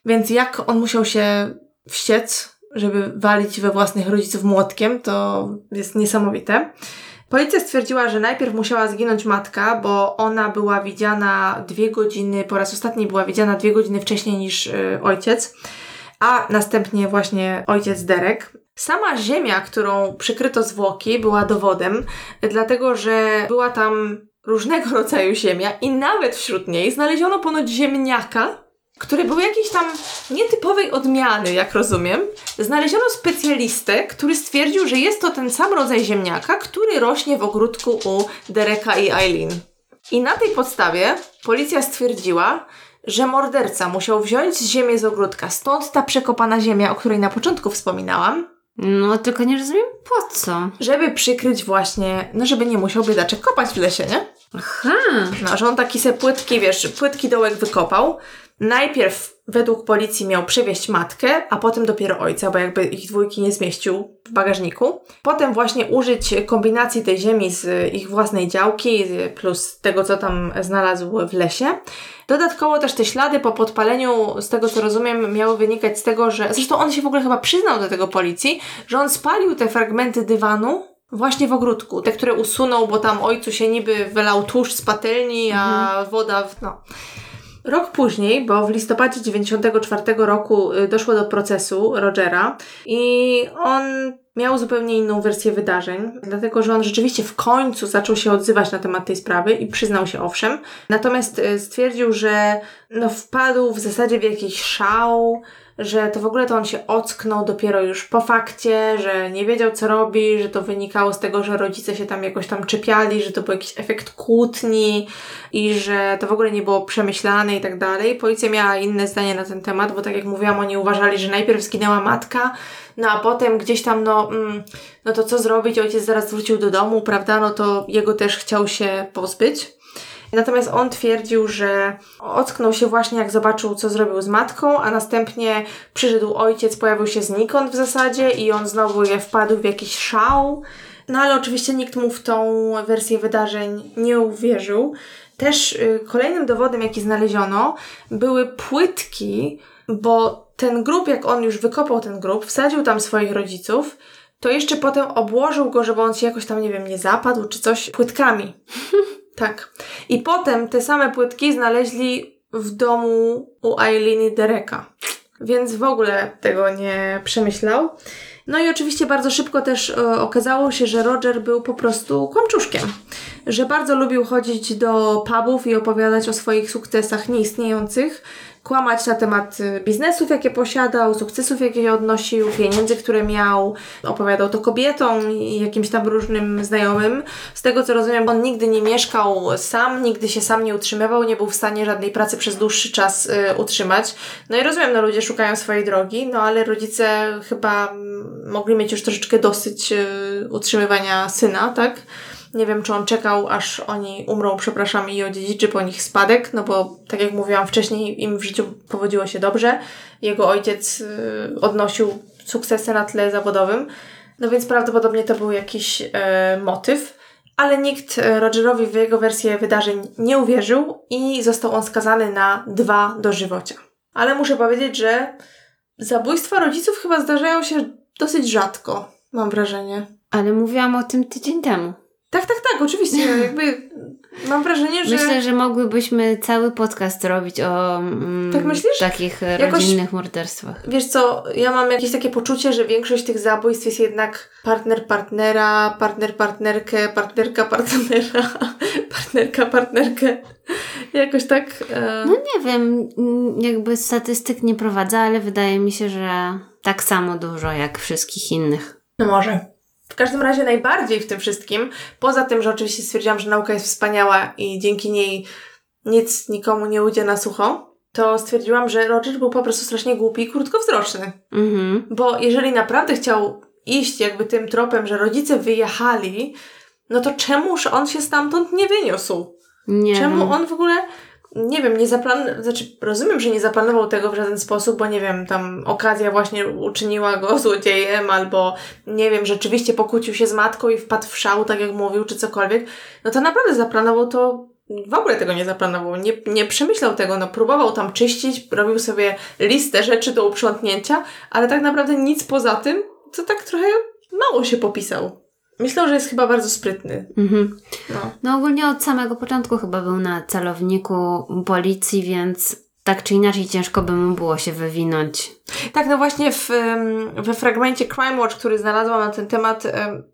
więc jak on musiał się wściec, żeby walić we własnych rodziców młotkiem, to jest niesamowite. Policja stwierdziła, że najpierw musiała zginąć matka, bo ona była widziana dwie godziny, po raz ostatni była widziana dwie godziny wcześniej niż y, ojciec, a następnie właśnie ojciec Derek. Sama ziemia, którą przykryto zwłoki, była dowodem, dlatego że była tam różnego rodzaju ziemia i nawet wśród niej znaleziono ponoć ziemniaka, który był jakiejś tam nietypowej odmiany, jak rozumiem. Znaleziono specjalistę, który stwierdził, że jest to ten sam rodzaj ziemniaka, który rośnie w ogródku u Dereka i Eileen. I na tej podstawie policja stwierdziła, że morderca musiał wziąć ziemię z ogródka, stąd ta przekopana ziemia, o której na początku wspominałam. No, tylko nie rozumiem po co. Żeby przykryć właśnie, no żeby nie musiał biedaczek kopać w lesie, nie? Aha. No, że on taki se płytki, wiesz, płytki dołek wykopał. Najpierw według policji miał przewieźć matkę, a potem dopiero ojca, bo jakby ich dwójki nie zmieścił w bagażniku. Potem właśnie użyć kombinacji tej ziemi z ich własnej działki plus tego, co tam znalazł w lesie. Dodatkowo też te ślady po podpaleniu, z tego co rozumiem, miały wynikać z tego, że... Zresztą on się w ogóle chyba przyznał do tego policji, że on spalił te fragmenty dywanu właśnie w ogródku. Te, które usunął, bo tam ojcu się niby wylał tłuszcz z patelni, a mhm. woda... W... no. Rok później, bo w listopadzie dziewięćdziesiątego czwartego roku doszło do procesu Rogera i on miał zupełnie inną wersję wydarzeń, dlatego że on rzeczywiście w końcu zaczął się odzywać na temat tej sprawy i przyznał się, owszem. Natomiast stwierdził, że no, wpadł w zasadzie w jakiś szał, że to w ogóle to on się ocknął dopiero już po fakcie, że nie wiedział co robi, że to wynikało z tego, że rodzice się tam jakoś tam czepiali, że to był jakiś efekt kłótni i że to w ogóle nie było przemyślane i tak dalej. Policja miała inne zdanie na ten temat, bo tak jak mówiłam, oni uważali, że najpierw zginęła matka, no a potem gdzieś tam, no, mm, no to co zrobić, ojciec zaraz wrócił do domu, prawda, no to jego też chciał się pozbyć. Natomiast on twierdził, że ocknął się właśnie jak zobaczył, co zrobił z matką, a następnie przyszedł ojciec, pojawił się znikąd w zasadzie i on znowu wpadł w jakiś szał. No ale oczywiście nikt mu w tą wersję wydarzeń nie uwierzył. Też y, kolejnym dowodem, jaki znaleziono, były płytki, bo ten grób, jak on już wykopał ten grób, wsadził tam swoich rodziców, to jeszcze potem obłożył go, żeby on się jakoś tam, nie wiem, nie zapadł czy coś, płytkami. Tak. I potem te same płytki znaleźli w domu u Eileen i Dereka. Więc w ogóle tego nie przemyślał. No i oczywiście bardzo szybko też e, okazało się, że Roger był po prostu kłamczuszkiem. Że bardzo lubił chodzić do pubów i opowiadać o swoich sukcesach nieistniejących, kłamać na temat biznesów, jakie posiadał, sukcesów, jakie odnosił, pieniędzy, które miał. Opowiadał to kobietom i jakimś tam różnym znajomym. Z tego, co rozumiem, on nigdy nie mieszkał sam, nigdy się sam nie utrzymywał, nie był w stanie żadnej pracy przez dłuższy czas y, utrzymać. No i rozumiem, no ludzie szukają swojej drogi, no ale rodzice chyba mogli mieć już troszeczkę dosyć y, utrzymywania syna, tak? Nie wiem, czy on czekał, aż oni umrą, przepraszam, i odziedziczy po nich spadek, no bo tak jak mówiłam wcześniej, im w życiu powodziło się dobrze. Jego ojciec y, odnosił sukcesy na tle zawodowym, no więc prawdopodobnie to był jakiś y, motyw. Ale nikt Rogerowi w jego wersję wydarzeń nie uwierzył i został on skazany na dwa dożywocia. Ale muszę powiedzieć, że zabójstwa rodziców chyba zdarzają się dosyć rzadko, mam wrażenie. Ale mówiłam o tym tydzień temu. Tak, tak, tak, oczywiście. Jakby mam wrażenie, że... Myślę, że mogłybyśmy cały podcast robić o mm, tak myślisz? Takich jakoś rodzinnych morderstwach. Wiesz co, ja mam jakieś takie poczucie, że większość tych zabójstw jest jednak partner partnera, partner partnerkę, partnerka partnera, partnerka partnerkę. Jakoś tak... E... No nie wiem, jakby statystyk nie prowadzę, ale wydaje mi się, że tak samo dużo jak wszystkich innych. No może. W każdym razie najbardziej w tym wszystkim, poza tym, że oczywiście stwierdziłam, że nauka jest wspaniała i dzięki niej nic nikomu nie ujdzie na sucho, to stwierdziłam, że Roger był po prostu strasznie głupi i krótkowzroczny. Mm-hmm. Bo jeżeli naprawdę chciał iść jakby tym tropem, że rodzice wyjechali, no to czemuż on się stamtąd nie wyniósł? Nie. Czemu on w ogóle... Nie wiem, nie zaplanował, znaczy rozumiem, że nie zaplanował tego w żaden sposób, bo nie wiem, tam okazja właśnie uczyniła go złodziejem, albo nie wiem, rzeczywiście pokłócił się z matką i wpadł w szał, tak jak mówił, czy cokolwiek. No to naprawdę zaplanował to, w ogóle tego nie zaplanował, nie, nie przemyślał tego, no próbował tam czyścić, robił sobie listę rzeczy do uprzątnięcia, ale tak naprawdę nic poza tym, to tak trochę mało się popisał. Myślę, że jest chyba bardzo sprytny. Mhm. No. no ogólnie od samego początku chyba był na celowniku policji, więc tak czy inaczej ciężko by mu było się wywinąć. Tak, no właśnie w, we fragmencie Crime Watch, który znalazłam na ten temat,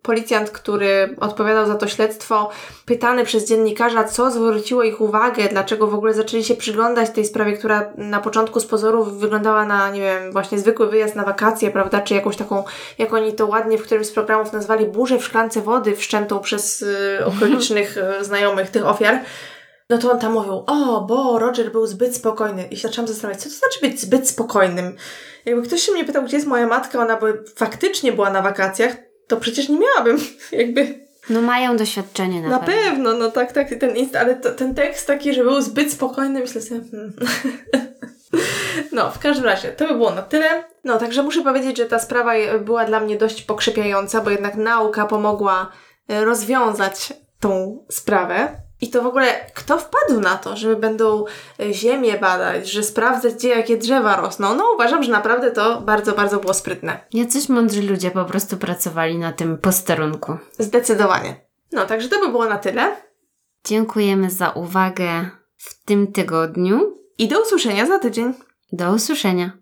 policjant, który odpowiadał za to śledztwo, pytany przez dziennikarza, co zwróciło ich uwagę, dlaczego w ogóle zaczęli się przyglądać tej sprawie, która na początku z pozorów wyglądała na, nie wiem, właśnie zwykły wyjazd na wakacje, prawda, czy jakąś taką, jak oni to ładnie w którymś z programów nazwali, burzę w szklance wody wszczętą przez y, okolicznych y, znajomych tych ofiar. No to on tam mówił, o, bo Roger był zbyt spokojny. I się zaczęłam zastanawiać, co to znaczy być zbyt spokojnym? Jakby ktoś się mnie pytał, gdzie jest moja matka, ona by faktycznie była na wakacjach, to przecież nie miałabym jakby... No mają doświadczenie na, na pewno. Na pewno, no tak, tak. Ten inst- ale to, ten tekst taki, że był zbyt spokojny, myślę sobie... Hmm. No, w każdym razie, to by było na tyle. No, także muszę powiedzieć, że ta sprawa była dla mnie dość pokrzepiająca, bo jednak nauka pomogła rozwiązać tą sprawę. I to w ogóle, kto wpadł na to, że będą ziemię badać, że sprawdzać, gdzie jakie drzewa rosną? No uważam, że naprawdę to bardzo, bardzo było sprytne. Jacyś mądrzy ludzie po prostu pracowali na tym posterunku. Zdecydowanie. No, także to by było na tyle. Dziękujemy za uwagę w tym tygodniu. I do usłyszenia za tydzień. Do usłyszenia.